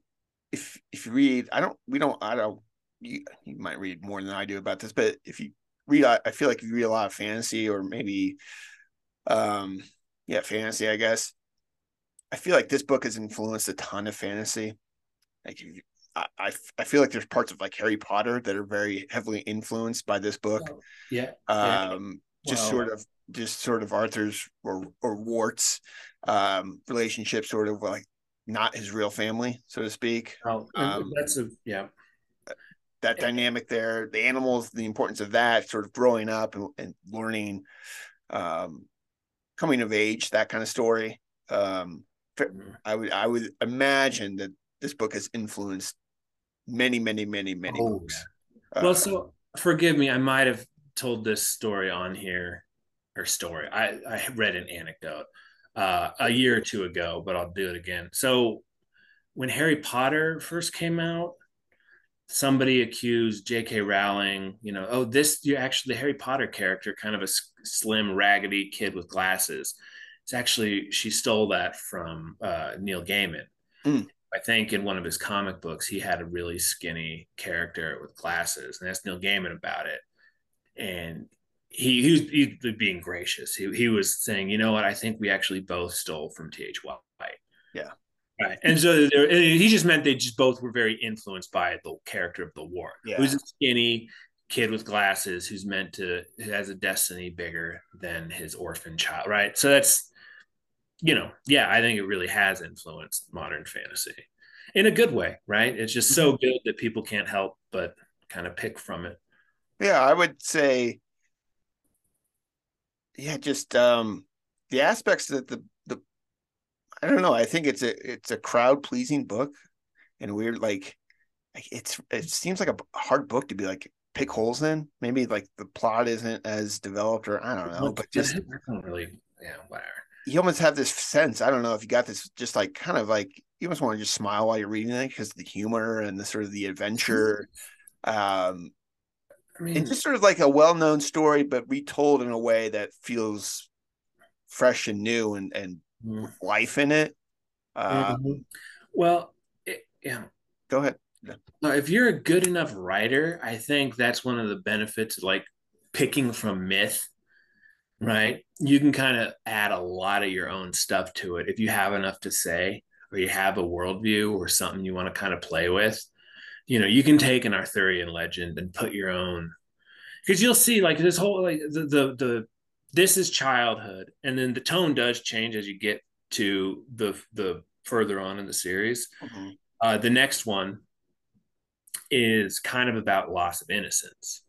if if you read, I don't, we don't, I don't. You, you might read more than I do about this, but if you read, I, I feel like if you read a lot of fantasy, or maybe, um, yeah, fantasy. I guess I feel like this book has influenced a ton of fantasy. Like you. I, I feel like there's parts of like Harry Potter that are very heavily influenced by this book. Oh, yeah. Um, yeah. Just wow. sort of, just sort of Arthur's or, or Wart's um, relationship, sort of like not his real family, so to speak. Oh, um, that's a, yeah. That yeah. dynamic there, the animals, the importance of that sort of growing up and, and learning, um, coming of age, that kind of story. Um, mm-hmm. I would, I would imagine that this book has influenced many, many, many, many oh, books. Yeah. Uh, well, so forgive me, I might have told this story on here, or story. I, I read an anecdote uh, a year or two ago, but I'll do it again. So when Harry Potter first came out, somebody accused J K Rowling, you know, oh, this, you're actually the Harry Potter character, kind of a slim, raggedy kid with glasses. It's actually, she stole that from uh, Neil Gaiman. Mm. I think in one of his comic books, he had a really skinny character with glasses, and asked Neil Gaiman about it. And he, he, was, he was being gracious. He, he was saying, you know what? I think we actually both stole from T H. White. Yeah. Right. And so there, and he just meant they just both were very influenced by the character of the war. Yeah. Who's a skinny kid with glasses who's meant to, who has a destiny bigger than his orphan child. Right. So that's, you know, yeah, I think it really has influenced modern fantasy in a good way, right? It's just so good that people can't help but kind of pick from it. Yeah, I would say, yeah, just um, the aspects that the, the, I don't know, I think it's a, it's a crowd-pleasing book, and weird, like, it's, it seems like a hard book to be like, pick holes in. Maybe like the plot isn't as developed, or I don't know, well, but just. I don't really, yeah, whatever. You almost have this sense, I don't know if you got this, just like kind of like you almost want to just smile while you're reading it because of the humor and the sort of the adventure. Um, I mean, it's just sort of like a well-known story, but retold in a way that feels fresh and new and, and mm-hmm. life in it. Uh, mm-hmm. Well, it, yeah. Go ahead. No, if you're a good enough writer, I think that's one of the benefits of like picking from myth. Right. You can kind of add a lot of your own stuff to it if you have enough to say, or you have a worldview or something you want to kind of play with. You know, you can take an Arthurian legend and put your own, because you'll see like this whole like the, the the this is childhood. And then the tone does change as you get to the the further on in the series. Mm-hmm. Uh, the next one is kind of about loss of innocence,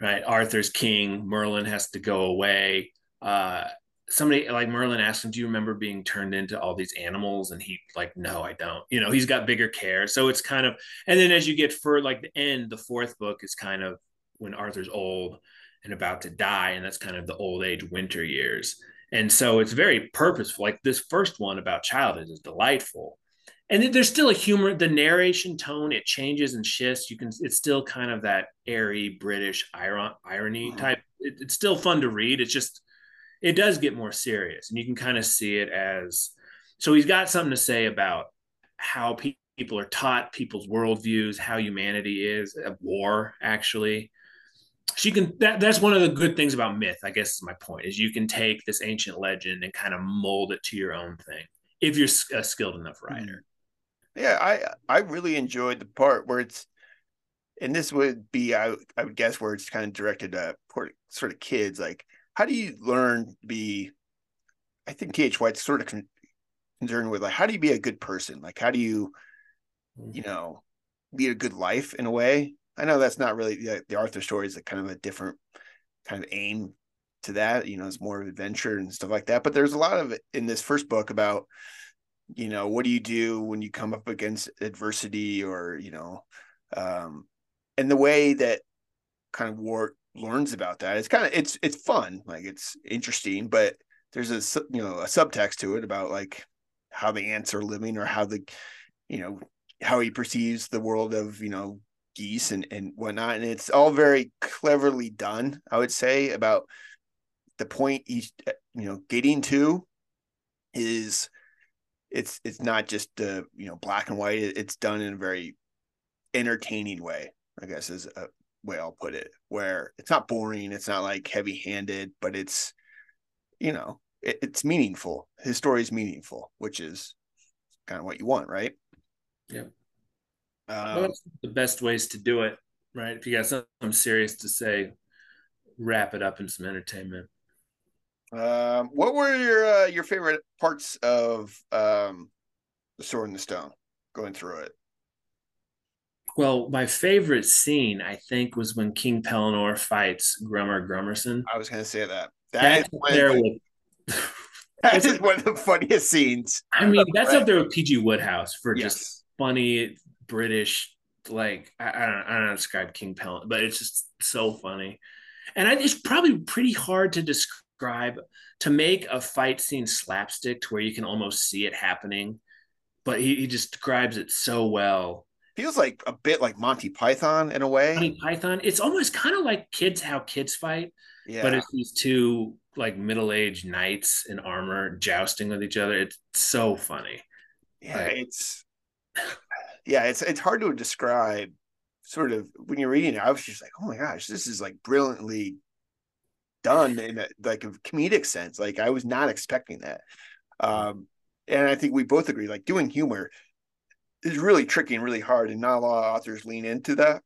right? Arthur's king, Merlin has to go away. Uh, somebody like Merlin asked him, do you remember being turned into all these animals? And he like, no, I don't, you know, he's got bigger care. So it's kind of, and then as you get for like the end, the fourth book is kind of when Arthur's old and about to die. And that's kind of the old age winter years. And so it's very purposeful. Like this first one about childhood is delightful. And then there's still a humor, the narration tone, it changes and shifts. You can, it's still kind of that airy British iron, irony wow. type. It, it's still fun to read. It's just, it does get more serious, and you can kind of see it as, so he's got something to say about how pe- people are taught, people's worldviews, how humanity is, uh, war, actually. So you can, that, that's one of the good things about myth, I guess is my point, is you can take this ancient legend and kind of mold it to your own thing, if you're a skilled enough writer. Yeah, I I really enjoyed the part where it's, and this would be, I, I would guess, where it's kind of directed at sort of kids, like, how do you learn to be, I think T H. White's sort of con- concerned with, like, how do you be a good person? Like, how do you, you know, lead a good life in a way? I know that's not really, the, the Arthur story is a kind of a different kind of aim to that. You know, it's more of adventure and stuff like that. But there's a lot of it in this first book about, you know, what do you do when you come up against adversity or, you know, um, and the way that kind of war learns about that, it's kind of it's it's fun, like it's interesting, but there's a you know a subtext to it about like how the ants are living or how the you know how he perceives the world of you know geese and and whatnot, and it's all very cleverly done, I would say, about the point he's you know getting to is it's it's not just uh you know black and white, it's done in a very entertaining way, I guess is a way I'll put it, where it's not boring, it's not like heavy-handed, but it's you know it, it's meaningful. His story is meaningful, which is kind of what you want, right? Yeah. Um, well, the best ways to do it, right? If you got something serious to say, wrap it up in some entertainment. Um, what were your uh, your favorite parts of um, The Sword in the Stone? Going through it. Well, my favorite scene, I think, was when King Pellinore fights Grummer Grummerson. I was going to say that. That, that, is, one there the, with... that is one of the funniest scenes. I mean, that's right up there with P G Woodhouse for yes. just funny British, like, I, I, don't, I don't know how to describe King Pellinore, but it's just so funny. And I, it's probably pretty hard to describe, to make a fight scene slapstick to where you can almost see it happening. But he, he just describes it so well. Feels like a bit like Monty Python in a way. Monty Python. It's almost kind of like kids, how kids fight. Yeah. But it's these two like middle-aged knights in armor jousting with each other. It's so funny. Yeah, like, it's yeah, it's it's hard to describe. Sort of when you're reading it, I was just like, oh my gosh, this is like brilliantly done in a, like a comedic sense. Like I was not expecting that, um, and I think we both agree. Like doing humor. It's really tricky and really hard, and not a lot of authors lean into that,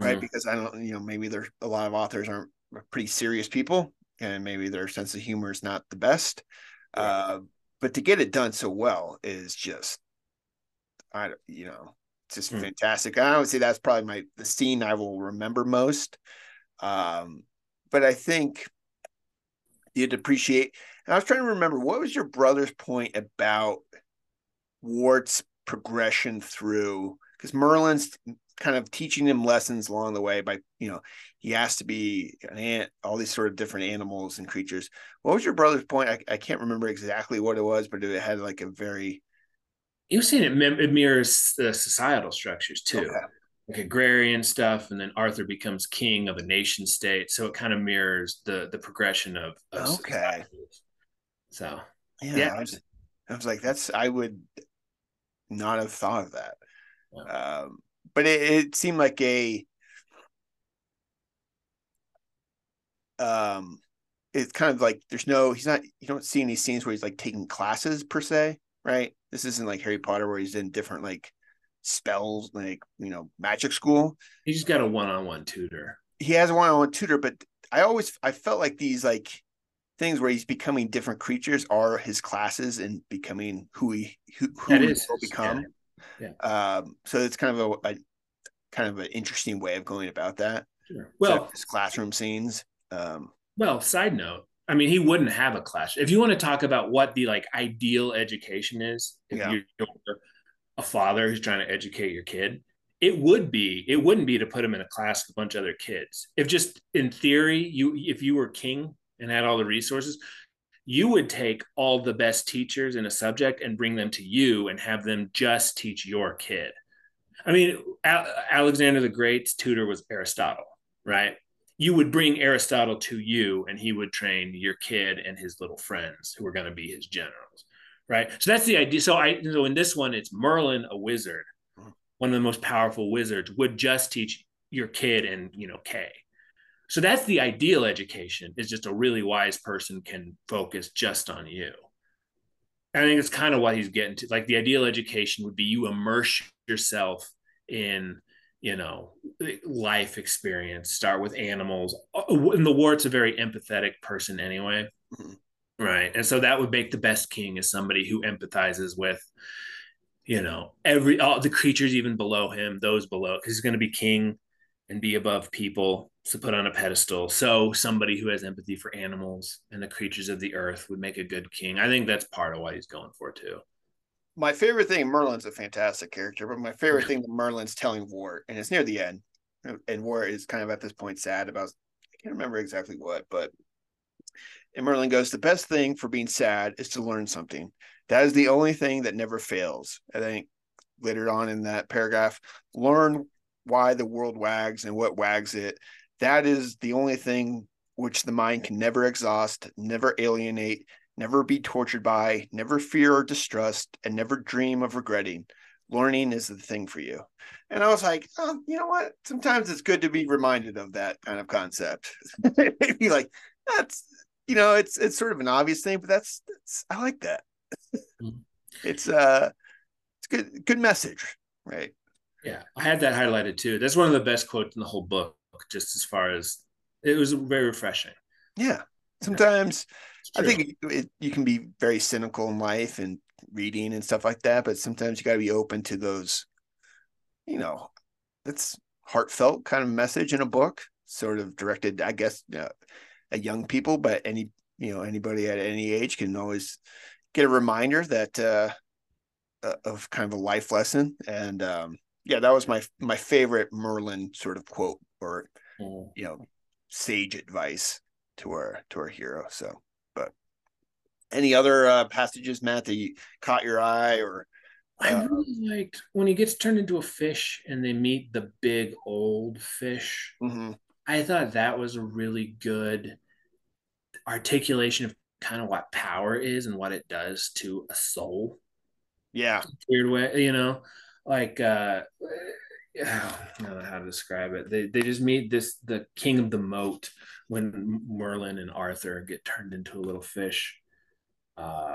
right? Mm-hmm. Because I don't, you know, maybe there's a lot of authors aren't pretty serious people, and maybe their sense of humor is not the best. Right. Uh, but to get it done so well is just, I you know, it's just mm-hmm. fantastic. I would say that's probably my the scene I will remember most. Um, but I think you'd appreciate. And I was trying to remember what was your brother's point about Wart's progression through, because Merlin's kind of teaching him lessons along the way by, you know, he has to be an ant, all these sort of different animals and creatures. What was your brother's point? I, I can't remember exactly what it was, but it had like a very... You were saying it, mim- it mirrors the societal structures too. Okay. Like agrarian stuff, and then Arthur becomes king of a nation state. So it kind of mirrors the the progression of, of okay. societies. So, yeah. yeah. I, was, I was like, that's... I would... not have thought of that. Yeah. Um, but it, it seemed like a um it's kind of like there's no he's not you don't see any scenes where he's like taking classes per se, right? This isn't like Harry Potter where he's in different like spells, like you know, magic school. He's just got a one-on-one tutor. He has a one-on-one tutor, but I always I felt like these like things where he's becoming different creatures are his classes and becoming who he who, who he will become. Yeah. Yeah. Um, so it's kind of a, a kind of an interesting way of going about that. Sure. Well, his classroom scenes. Um, well, side note. I mean, he wouldn't have a class. If you want to talk about what the like ideal education is, if yeah. you're a father who's trying to educate your kid, it would be, it wouldn't be to put him in a class with a bunch of other kids. If just in theory, you, if you were king and had all the resources, you would take all the best teachers in a subject and bring them to you and have them just teach your kid. I mean, Alexander the Great's tutor was Aristotle, right? You would bring Aristotle to you and he would train your kid and his little friends who are going to be his generals, right? So that's the idea. So I, so in this one, it's Merlin, a wizard, one of the most powerful wizards, would just teach your kid and, you know, K. So that's the ideal education, is just a really wise person can focus just on you. I think it's kind of what he's getting to. Like the ideal education would be you immerse yourself in, you know, life experience, start with animals. And the wart's a very empathetic person anyway. Mm-hmm. Right. And so that would make the best king is somebody who empathizes with, you know, every, all the creatures, even below him, those below, because he's going to be king and be above people, so put on a pedestal. So somebody who has empathy for animals and the creatures of the earth would make a good king. I think that's part of what he's going for too. My favorite thing, Merlin's a fantastic character, but my favorite thing that Merlin's telling War, and it's near the end, and War is kind of at this point sad about, I can't remember exactly what, but and Merlin goes, the best thing for being sad is to learn something. That is the only thing that never fails. I think littered on in that paragraph, learn why the world wags and what wags it. That is the only thing which the mind can never exhaust, never alienate, never be tortured by, never fear or distrust, and never dream of regretting. Learning is the thing for you. And I was like, oh, you know what? Sometimes it's good to be reminded of that kind of concept. Maybe like, that's, you know, it's it's sort of an obvious thing, but that's, that's I like that. It's uh, it's good, good message, right? Yeah, I had that highlighted too. That's one of the best quotes in the whole book, just as far as, it was very refreshing. Yeah. Sometimes I think it, it, you can be very cynical in life and reading and stuff like that, but sometimes you got to be open to those, you know, that's heartfelt kind of message in a book, sort of directed, I guess, uh, at young people, but any, you know, anybody at any age can always get a reminder that uh, of kind of a life lesson. And um, yeah, that was my, my favorite Merlin sort of quote or, mm. you know, sage advice to our to our hero. So, but any other uh passages, Matt, that you caught your eye? Or uh... I really liked when he gets turned into a fish and they meet the big old fish. Mm-hmm. I thought that was a really good articulation of kind of what power is and what it does to a soul. Yeah, weird way, you know, like uh I don't know how to describe it. They they just meet this the king of the moat when Merlin and Arthur get turned into a little fish. Uh,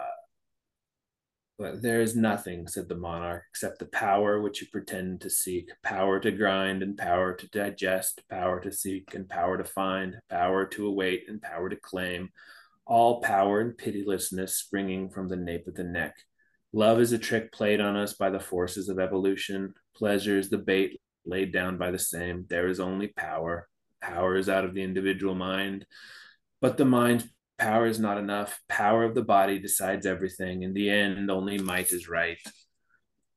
but there is nothing, said the monarch, except the power which you pretend to seek, power to grind and power to digest, power to seek and power to find, power to await and power to claim, all power and pitilessness springing from the nape of the neck. Love is a trick played on us by the forces of evolution. Pleasure is the bait laid down by the same. There is only power. Power is out of the individual mind. But the mind's power is not enough. Power of the body decides everything. In the end, only might is right.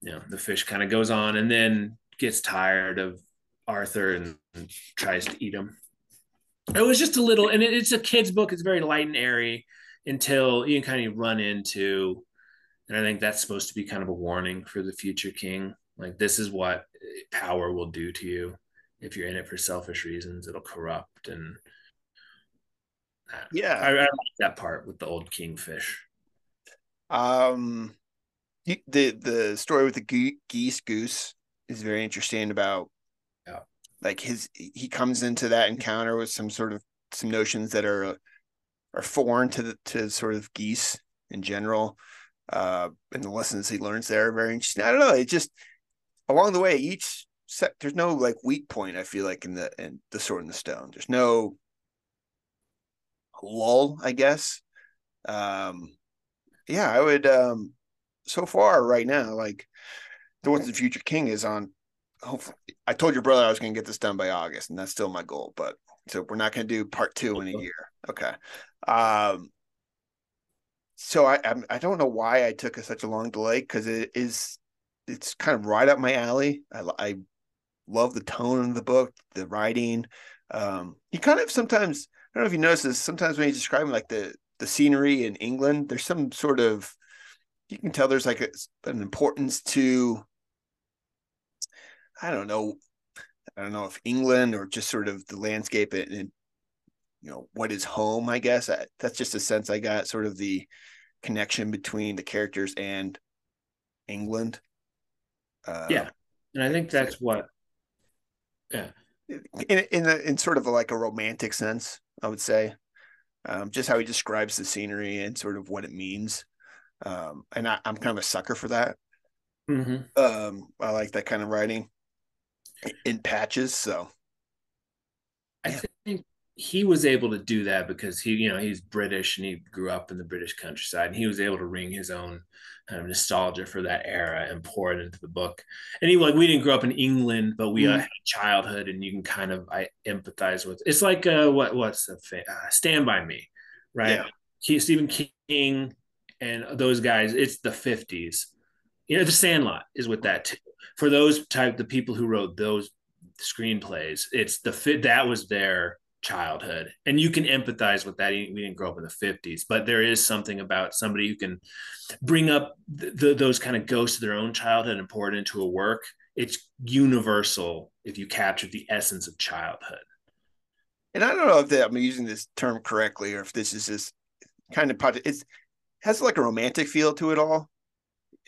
You know, the fish kind of goes on and then gets tired of Arthur and, and tries to eat him. It was just a little, and it, it's a kid's book. It's very light and airy until you kind of run into, and I think that's supposed to be kind of a warning for the future king. Like, this is what power will do to you. If you're in it for selfish reasons, it'll corrupt. And I yeah, I, I like that part with the old kingfish. Um, the the story with the geese goose is very interesting about, yeah. like his he comes into that encounter with some sort of some notions that are are foreign to the to sort of geese in general, uh, and the lessons he learns there are very interesting. I don't know. It just along the way, each set, there's no like weak point. I feel like in the in the Sword in the Stone, there's no lull, I guess. Um, yeah, I would, um, so far right now, like The Once and Future King is on. Hopefully, I told your brother I was going to get this done by August, and that's still my goal, but so we're not going to do part two in a year. Okay. Um, so I, I, I don't know why I took a, such a long delay. Cause it is, it's kind of right up my alley. I, I love the tone of the book, the writing. Um, he kind of sometimes, I don't know if you notice this, sometimes when he's describing like the, the scenery in England, there's some sort of, you can tell there's like a, an importance to, I don't know, I don't know if England or just sort of the landscape and, and you know, what is home, I guess. I, that's just a sense I got, sort of the connection between the characters and England. Uh, yeah, and I think that's what, yeah. In in, a, in sort of a, like a romantic sense, I would say. Um, just how he describes the scenery and sort of what it means. Um, and I, I'm kind of a sucker for that. Mm-hmm. Um, I like that kind of writing. In patches, so yeah. I think he was able to do that because he, you know, he's British and he grew up in the British countryside, and he was able to wring his own kind of nostalgia for that era and pour it into the book. And he, like, we didn't grow up in England, but we mm. uh, had childhood, and you can kind of I empathize with. It's like uh, what what's the uh, Stand By Me, right? Yeah. Stephen King and those guys. It's the fifties. You know, The Sandlot is with that too. For those type, the people who wrote those screenplays, it's the fit that was their childhood, and you can empathize with that. We didn't grow up in the fifties, but there is something about somebody who can bring up th th those kind of ghosts of their own childhood and pour it into a work. It's universal if you capture the essence of childhood. And I don't know if that, I'm using this term correctly, or if this is this kind of project. It's, it has like a romantic feel to it all.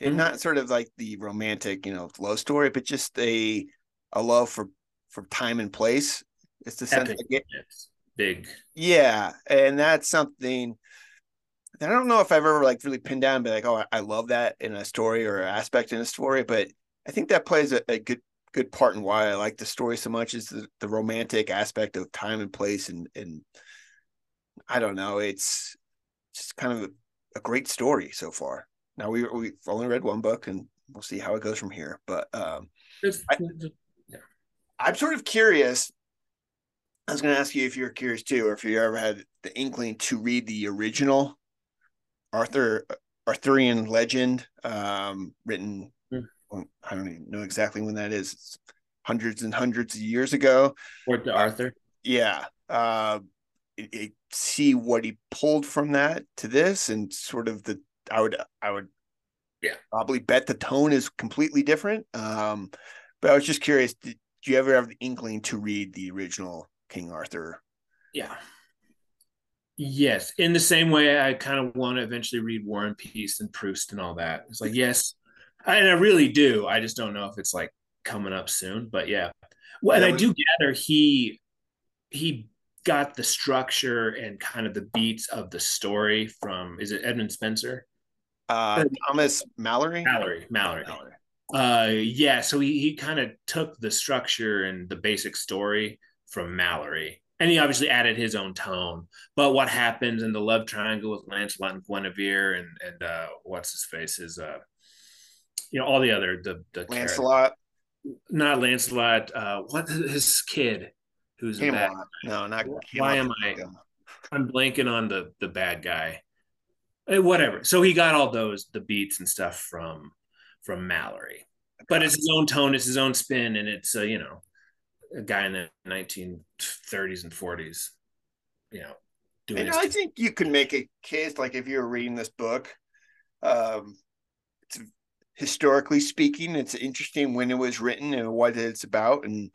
And not sort of like the romantic, you know, love story, but just a a love for for time and place. It's the sense I get. Big. Yeah. And that's something that I don't know if I've ever like really pinned down and be like, oh, I love that in a story or aspect in a story. But I think that plays a, a good good part in why I like the story so much, is the, the romantic aspect of time and place. And, and I don't know, it's just kind of a, a great story so far. Now we we've only read one book, and we'll see how it goes from here. But um, I, I'm sort of curious. I was going to ask you if you're curious too, or if you ever had the inkling to read the original Arthur Arthurian legend, um, written. Hmm. I don't even know exactly when that is. It's hundreds and hundreds of years ago. Or to uh, Arthur. Yeah. Uh, it, it, see what he pulled from that to this, and sort of the. I would, I would, yeah, probably bet the tone is completely different. Um, but I was just curious: did, did you ever have the inkling to read the original King Arthur? Yeah. Yes, in the same way, I kind of want to eventually read War and Peace and Proust and all that. It's like, yes, I, and I really do. I just don't know if it's like coming up soon. But yeah, well, and I do gather he he. got the structure and kind of the beats of the story from, is it Edmund Spenser? Uh, Thomas Mallory? Mallory, Mallory. Mallory. Uh, yeah, so he, he kind of took the structure and the basic story from Mallory. And he obviously added his own tone. But what happens in the love triangle with Lancelot and Guinevere and, and uh, what's his face? Is, uh, you know, all the other, the, the Lancelot. Character. Not Lancelot. Uh, what his kid? Who's a bad guy. No, not why am I? I'm blanking on the the bad guy. Hey, whatever. So he got all those the beats and stuff from from Mallory, but it's his own tone, it's his own spin, and it's uh, you know, a guy in the nineteen thirties and forties. You know, doing. And I think you could make a case, like if you're reading this book, um, it's, historically speaking, it's interesting when it was written and what it's about, and.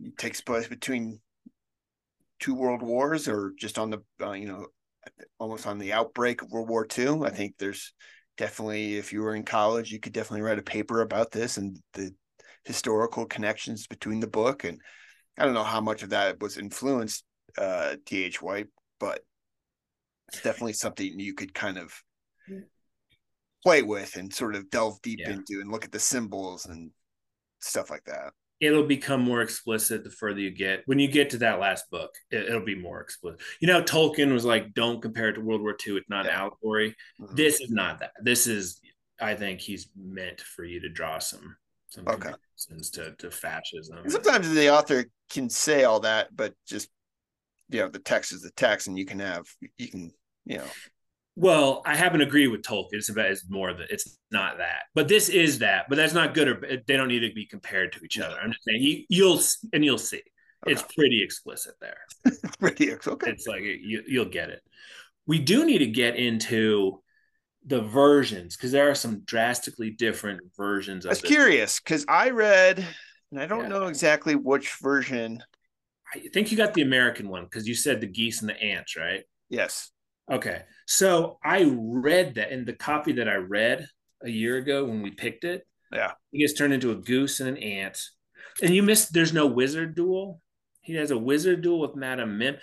It takes place between two world wars, or just on the uh, you know, almost on the outbreak of World War Two. I think there's definitely, if you were in college, you could definitely write a paper about this and the historical connections between the book. And I don't know how much of that was influenced uh, T H White, but it's definitely something you could kind of play with and sort of delve deep yeah. into and look at the symbols and stuff like that. it'll become more explicit the further you get. When you get to that last book, it, it'll be more explicit. You know, Tolkien was like, don't compare it to World War Two. It's not yeah. an allegory. Mm-hmm. This is not that. This is, I think he's meant for you to draw some, some okay. comparisons to, to fascism. And sometimes the author can say all that, but just, you know, the text is the text, and you can have, you can, you know. Well, I happen to agree with Tolkien. It's about it's more that it's not that, but this is that. But that's not good, or they don't need to be compared to each other. I'm just saying you, you'll and you'll see. Okay. It's pretty explicit there. Pretty explicit. Okay. It's like you, you'll get it. We do need to get into the versions, because there are some drastically different versions. Of I was this. Curious because I read, and I don't yeah. know exactly which version. I think you got the American one because you said the geese and the ants, right? Yes. Okay, so I read that in the copy that I read a year ago when we picked it. Yeah, he gets turned into a goose and an ant, and you missed. There's no wizard duel. He has a wizard duel with Madame Mim.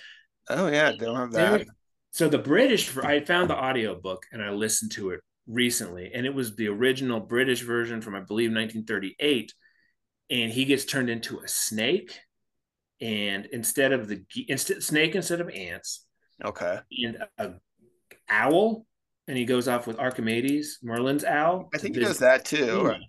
Oh yeah, don't have that. So the British, I found the audiobook and I listened to it recently, and it was the original British version from I believe nineteen thirty-eight, and he gets turned into a snake, and instead of the instead snake instead of ants. Okay. And a owl, and he goes off with Archimedes, Merlin's owl. I think he does that too. Right.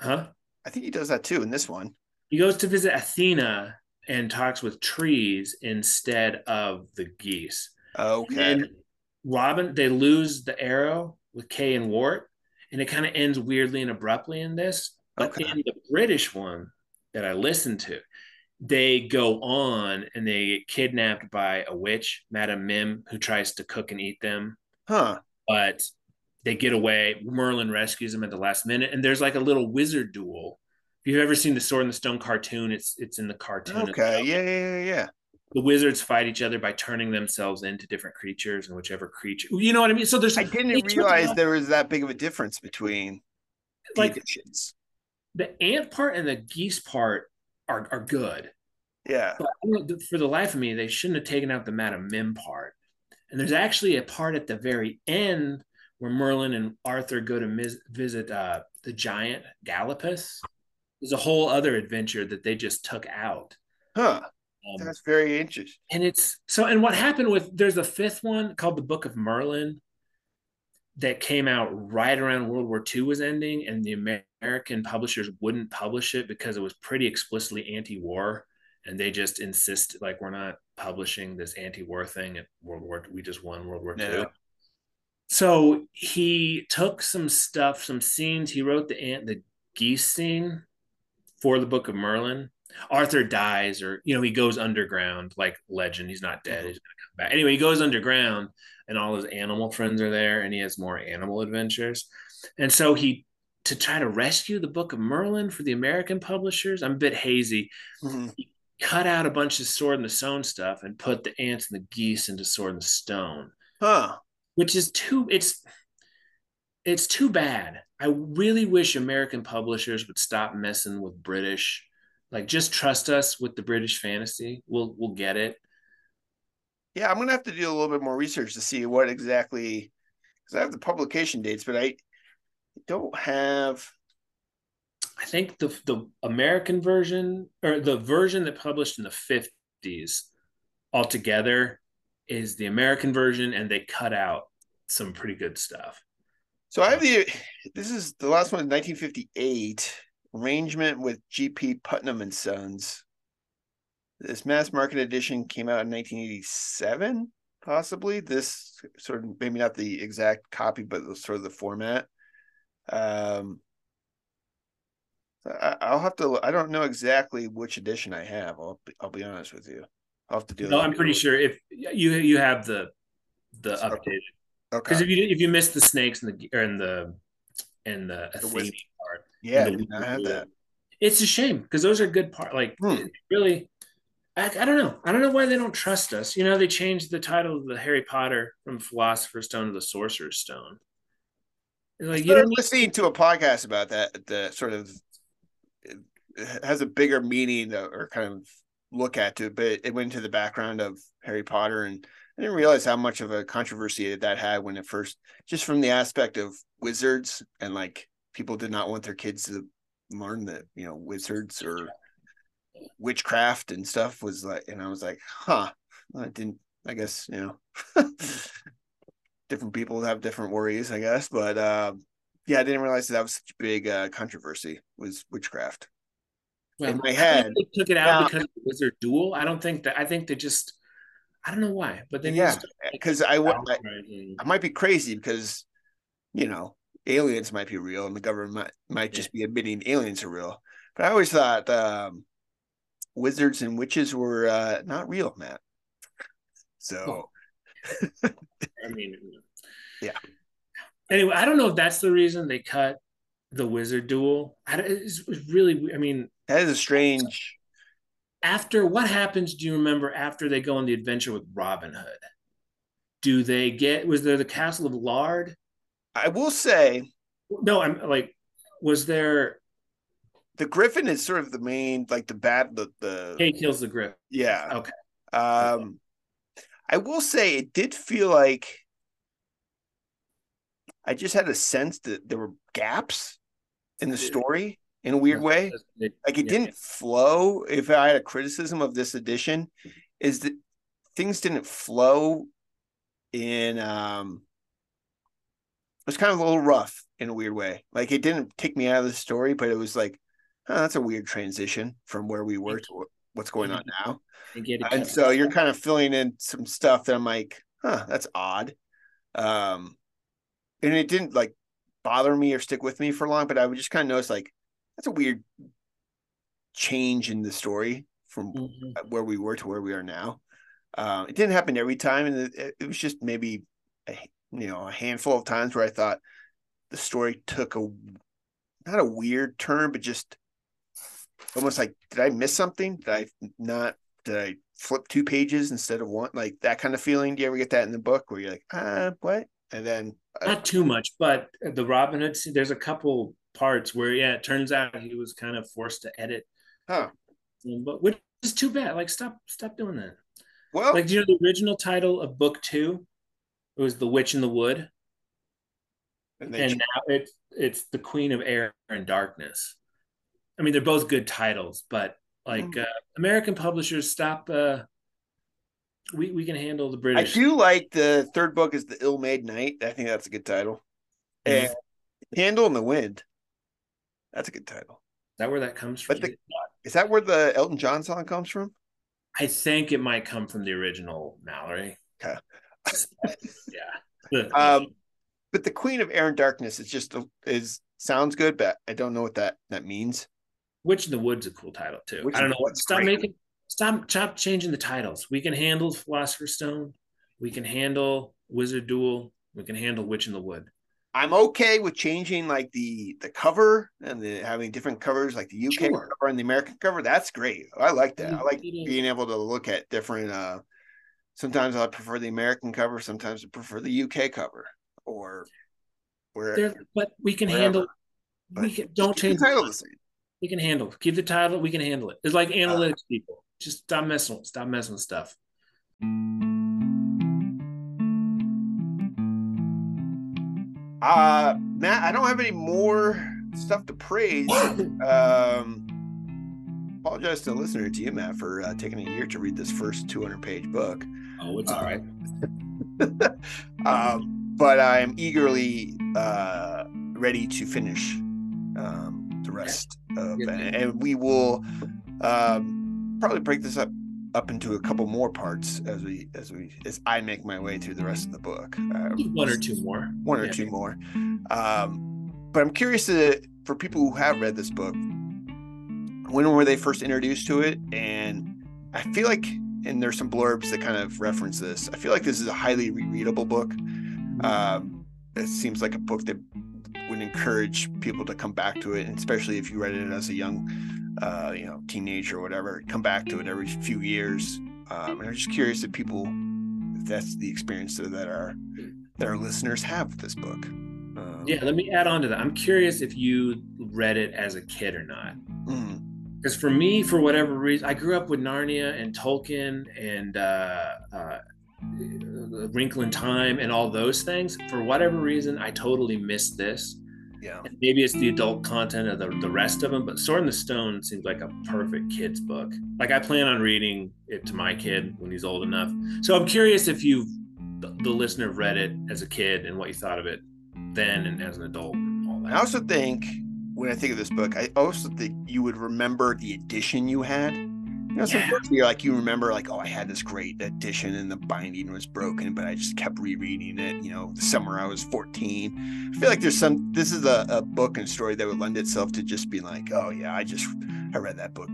Huh? I think he does that too in this one. He goes to visit Athena and talks with trees instead of the geese. Okay. And Robin, they lose the arrow with Kay and Wart, and it kind of ends weirdly and abruptly in this. But okay. in the British one that I listened to, they go on and they get kidnapped by a witch, Madame Mim, who tries to cook and eat them. Huh. But they get away. Merlin rescues them at the last minute. And there's like a little wizard duel. If you've ever seen the Sword in the Stone cartoon, it's it's in the cartoon. Okay. Yeah, yeah, yeah, yeah. The wizards fight each other by turning themselves into different creatures and whichever creature. You know what I mean? So there's. I didn't realize there was that big of a difference between like editions. The ant part and the geese part. Are, are good. Yeah. But for the life of me, they shouldn't have taken out the Madame Mim part. And there's actually a part at the very end where Merlin and Arthur go to mis visit uh, the giant Gallipus. There's a whole other adventure that they just took out. Huh. Um, That's very interesting. And it's so, and what happened with, there's a fifth one called The Book of Merlin that came out right around World War Two was ending, and the Amer American publishers wouldn't publish it because it was pretty explicitly anti-war, and they just insist like we're not publishing this anti-war thing at World War. We just won World War no. Two. So he took some stuff, some scenes. He wrote the ant, the geese scene for the Book of Merlin. Arthur dies, or you know, he goes underground like legend. He's not dead. Mm-hmm. He's gonna come back anyway. He goes underground, and all his animal friends are there, and he has more animal adventures, and so he. To try to rescue the Book of Merlin for the American publishers, I'm a bit hazy. Mm-hmm. He cut out a bunch of Sword in the Stone stuff and put the ants and the geese into Sword in the Stone. Huh. Which is too it's it's too bad. I really wish American publishers would stop messing with British. Like just trust us with the British fantasy. We'll we'll get it. Yeah, I'm gonna have to do a little bit more research to see what exactly, because I have the publication dates, but I don't have. I think the the American version, or the version that published in the fifties altogether, is the American version, and they cut out some pretty good stuff. So I have the, this is the last one, nineteen fifty-eight, arrangement with G P Putnam and Sons. This mass market edition came out in nineteen eighty-seven, possibly. This sort of, maybe not the exact copy, but sort of the format. Um, I, I'll have to. I don't know exactly which edition I have. I'll be, I'll be honest with you. I'll have to do. No, I'm pretty sure if you you have the the so, updated. Okay. Because if you if you missed the snakes and the and the and the, the Athena part, yeah, I did not have that. It's a shame because those are good part. Like hmm. really, I, I don't know. I don't know why they don't trust us. You know, they changed the title of the Harry Potter from Philosopher's Stone to the Sorcerer's Stone. Like, you don't listening to a podcast about that, that sort of has a bigger meaning or kind of look at to it, but it went into the background of Harry Potter, and I didn't realize how much of a controversy that had when it first, just from the aspect of wizards, and like people did not want their kids to learned that, you know, wizards or witchcraft and stuff was like, and I was like, huh, I didn't, I guess, you know, different people have different worries, I guess. But uh, yeah, I didn't realize that, that was such a big uh, controversy, was witchcraft. Well, in my head, they took it out um, because it was their duel. I don't think that, I think they just, I don't know why, but then yeah, because I, I, I might be crazy because, you know, aliens might be real and the government might, might just be admitting aliens are real. But I always thought um, wizards and witches were uh, not real, Matt. So, oh. I mean, yeah. Anyway, I don't know if that's the reason they cut the wizard duel. I, it's, it's really, I mean, that is a strange. After what happens, do you remember after they go on the adventure with Robin Hood? Do they get, was there the Castle of Lard? I will say, no, I'm like, was there, the Griffin is sort of the main, like the bat, the, the Kay kills the Griffin. Yeah. Okay. Um, I will say it did feel like I just had a sense that there were gaps in the story in a weird way. Like it yeah, didn't yeah. flow. If I had a criticism of this edition, is that things didn't flow in, um, it was kind of a little rough in a weird way. Like it didn't take me out of the story, but it was like, oh, that's a weird transition from where we were to what's going on now. And so you're kind of filling in some stuff that I'm like, huh, that's odd. Um, and it didn't like bother me or stick with me for long, but I would just kind of notice like, that's a weird change in the story from mm-hmm. where we were to where we are now. Um, it didn't happen every time. And it, it was just maybe a, you know, a handful of times where I thought the story took a, not a weird turn, but just almost like, did I miss something? Did I not, did I flip two pages instead of one? Like that kind of feeling. Do you ever get that in the book where you're like, ah, what? And then. Not uh, too much, but the Robin Hood, there's a couple parts where, yeah, it turns out he was kind of forced to edit. Huh. But which is too bad. Like, stop, stop doing that. Well. Like, do you know the original title of book two? It was The Witch in the Wood, and, and now it's it's The Queen of Air and Darkness. I mean, they're both good titles, but like mm-hmm. uh, American publishers, stop. Uh, we we can handle the British. I do like the third book is The Ill-Made Knight. I think that's a good title. Mm-hmm. And Handle in the Wind. That's a good title. Is that where that comes from? The, is that where the Elton John song comes from? I think it might come from the original Mallory. Okay. Yeah. um but The Queen of Air and Darkness is just a, is sounds good, but I don't know what that that means. Witch in the Wood's a cool title too. Witch I don't know what stop great. making stop stop changing the titles. We can handle Philosopher's Stone, we can handle Wizard Duel, we can handle Witch in the Wood. I'm okay with changing like the the cover and the having different covers, like the U K sure. cover and the American cover. That's great. I like that. I like being able to look at different uh sometimes I prefer the American cover. Sometimes I prefer the U K cover, or wherever. There, but we can wherever. handle. But we can, don't change the title. The same. We can handle. Keep the title. We can handle it. It's like analytics uh, people. Just stop messing. Stop messing with stuff. Uh, Matt, I don't have any more stuff to praise. um. Apologize to the listener, to you, Matt, for uh, taking a year to read this first two hundred page book. Oh, it's all uh, right. um, but I'm eagerly uh, ready to finish um, the rest of it, and, and we will um, probably break this up up into a couple more parts as we as we as I make my way through the rest of the book. Uh, one or two more. One or yeah. two more. Um, but I'm curious to, for people who have read this book. When were they first introduced to it? And I feel like, and there's some blurbs that kind of reference this, I feel like this is a highly rereadable book. Um, it seems like a book that would encourage people to come back to it, and especially if you read it as a young, uh, you know, teenager or whatever, come back to it every few years. Um, and I'm just curious if people, if that's the experience that our, that our listeners have with this book. Um, yeah, let me add on to that. I'm curious if you read it as a kid or not. Mm. Because for me, for whatever reason, I grew up with Narnia and Tolkien and uh, uh, A Wrinkle in Time and all those things. For whatever reason, I totally missed this. Yeah. And maybe it's the adult content of the, the rest of them, but Sword in the Stone seems like a perfect kid's book. Like, I plan on reading it to my kid when he's old enough. So I'm curious if you've, the, the listener, read it as a kid and what you thought of it then and as an adult and all that. I also think, when I think of this book, I also think you would remember the edition you had. You know, yeah. Sometimes you're like, you remember, like, oh, I had this great edition and the binding was broken, but I just kept rereading it, you know, the summer I was fourteen. I feel like there's some, this is a, a book and story that would lend itself to just being like, oh, yeah, I just, I read that book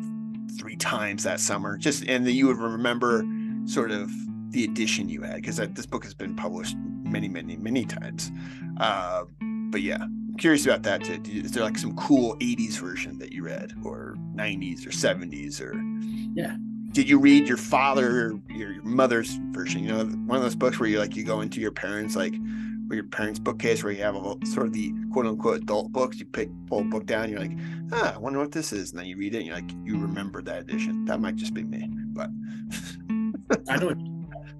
three times that summer. Just, and that you would remember sort of the edition you had, because this book has been published many, many, many times. Uh, but yeah, I'm curious about that too. Is there like some cool eighties version that you read, or nineties or seventies, or... Yeah. Did you read your father, your, your mother's version? You know, one of those books where you like you go into your parents, like, or your parents' bookcase, where you have a sort of the quote unquote adult books. You pick pull a book down, you're like, ah, I wonder what this is, and then you read it, and you're like, you remember that edition. That might just be me, but I don't.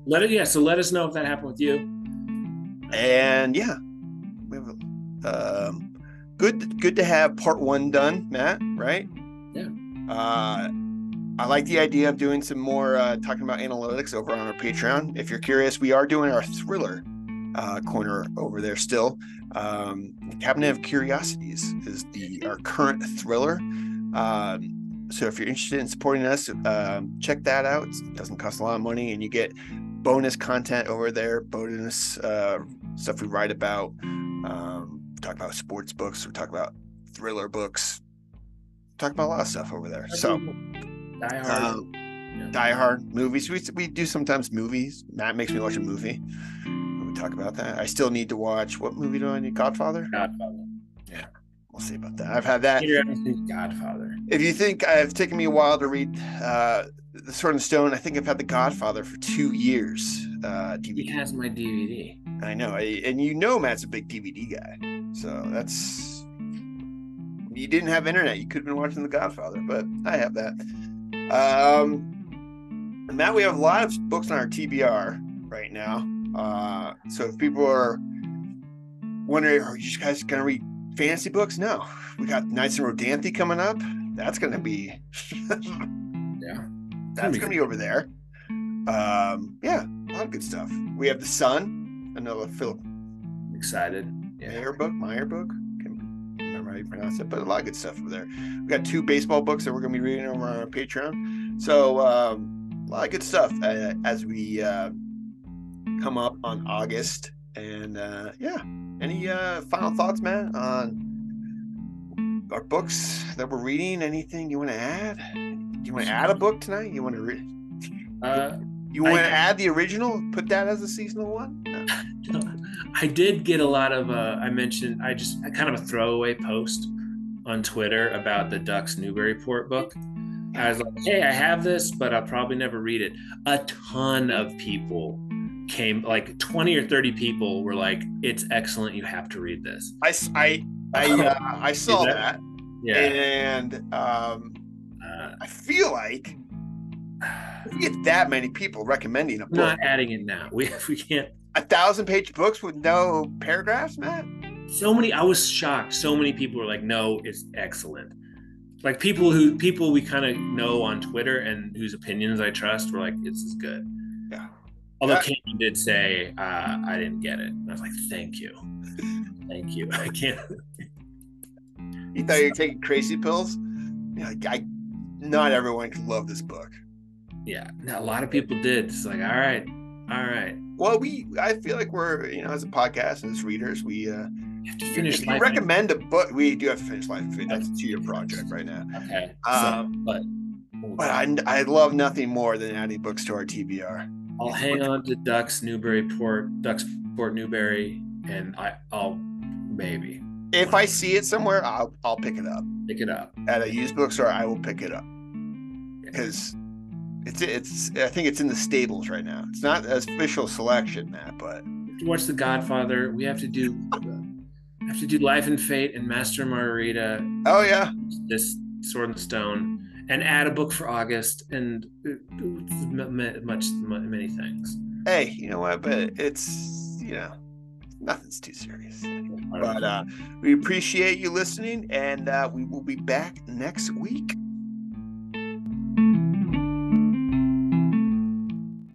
Let it, yeah. So let us know if that happened with you. And yeah, we have a, um, good, good to have part one done, Matt. Right? Yeah. Uh. I like the idea of doing some more uh, talking about analytics over on our Patreon. If you're curious, we are doing our thriller uh, corner over there still. Um, Cabinet of Curiosities is the our current thriller. Um, so if you're interested in supporting us, um, check that out. It doesn't cost a lot of money, and you get bonus content over there, bonus uh, stuff we write about. Um, we talk about sports books. We talk about thriller books. We talk about a lot of stuff over there. So. Die Hard, um, yeah. Die Hard movies. We we do sometimes movies. Matt makes me watch a movie. We talk about that. I still need to watch. What movie do I need? Godfather. Godfather. Yeah, we'll see about that. I've had that. Peter Evans' Godfather. If you think I've taken me a while to read uh, The Sword in the Stone, I think I've had The Godfather for two years. Uh, D V D. He has my D V D. I know, and you know Matt's a big D V D guy, so that's. You didn't have internet. You could have been watching The Godfather, but I have that. Um, Matt, we have a lot of books on our T B R right now. Uh, so if people are wondering, are you guys going to read fantasy books? No, we got Nights in Rodanthe coming up. That's going to be, yeah, that's going to be over there. Um, yeah, a lot of good stuff. We have The Sun, another Philip. Excited. Yeah. Meyer book, Meyer book. How you pronounce it, but a lot of good stuff over there. We got two baseball books that we're going to be reading over on our Patreon, so um, a lot of good stuff uh, as we uh, come up on August. And uh, yeah, any uh, final thoughts, Matt, on our books that we're reading? Anything you want to add? You want to add a book tonight? You want to read? Uh, you want to add the original? Put that as a seasonal one? No. I did get a lot of, uh, I mentioned, I just kind of a throwaway post on Twitter about the Ducks Newburyport book. I was like, hey, I have this, but I'll probably never read it. A ton of people came, like twenty or thirty people were like, it's excellent. You have to read this. I, I, I, uh, I saw that, that. Yeah. And um, uh, I feel like we get that many people recommending a book. Not adding it now. We, we can't. A thousand page books with no paragraphs, Matt? So many, I was shocked. So many people were like, no, it's excellent. Like people who, people we kind of know on Twitter and whose opinions I trust were like, this is good. Yeah. Although Caitlin yeah. did say, uh, I didn't get it. And I was like, thank you. Thank you. I can't. You thought you were taking crazy pills? You're like, I, not everyone could love this book. Yeah. No, a lot of people did. It's like, all right. All right. Well, we I feel like we're, you know, as a podcast and as readers, we uh, have to finish. If you recommend a book, we do have to finish Life and Fate. That's a two-year project right now. Okay. Um, so, but but I, I love nothing more than adding books to our T B R. I'll it's hang on to Ducks Newburyport, Ducks Port Newberry, and I, I'll maybe. If I see it somewhere, I'll I'll pick it up. Pick it up at a used bookstore. I will pick it up because. It's it's. I think it's in the stables right now. It's not an official selection, Matt, but to watch The Godfather, we have to do uh, have to do Life and Fate and Master Margarita. Oh yeah, this Sword and Stone, and add a book for August and much many things. Hey, you know what? But it's you know nothing's too serious. But uh, we appreciate you listening, and uh, we will be back next week.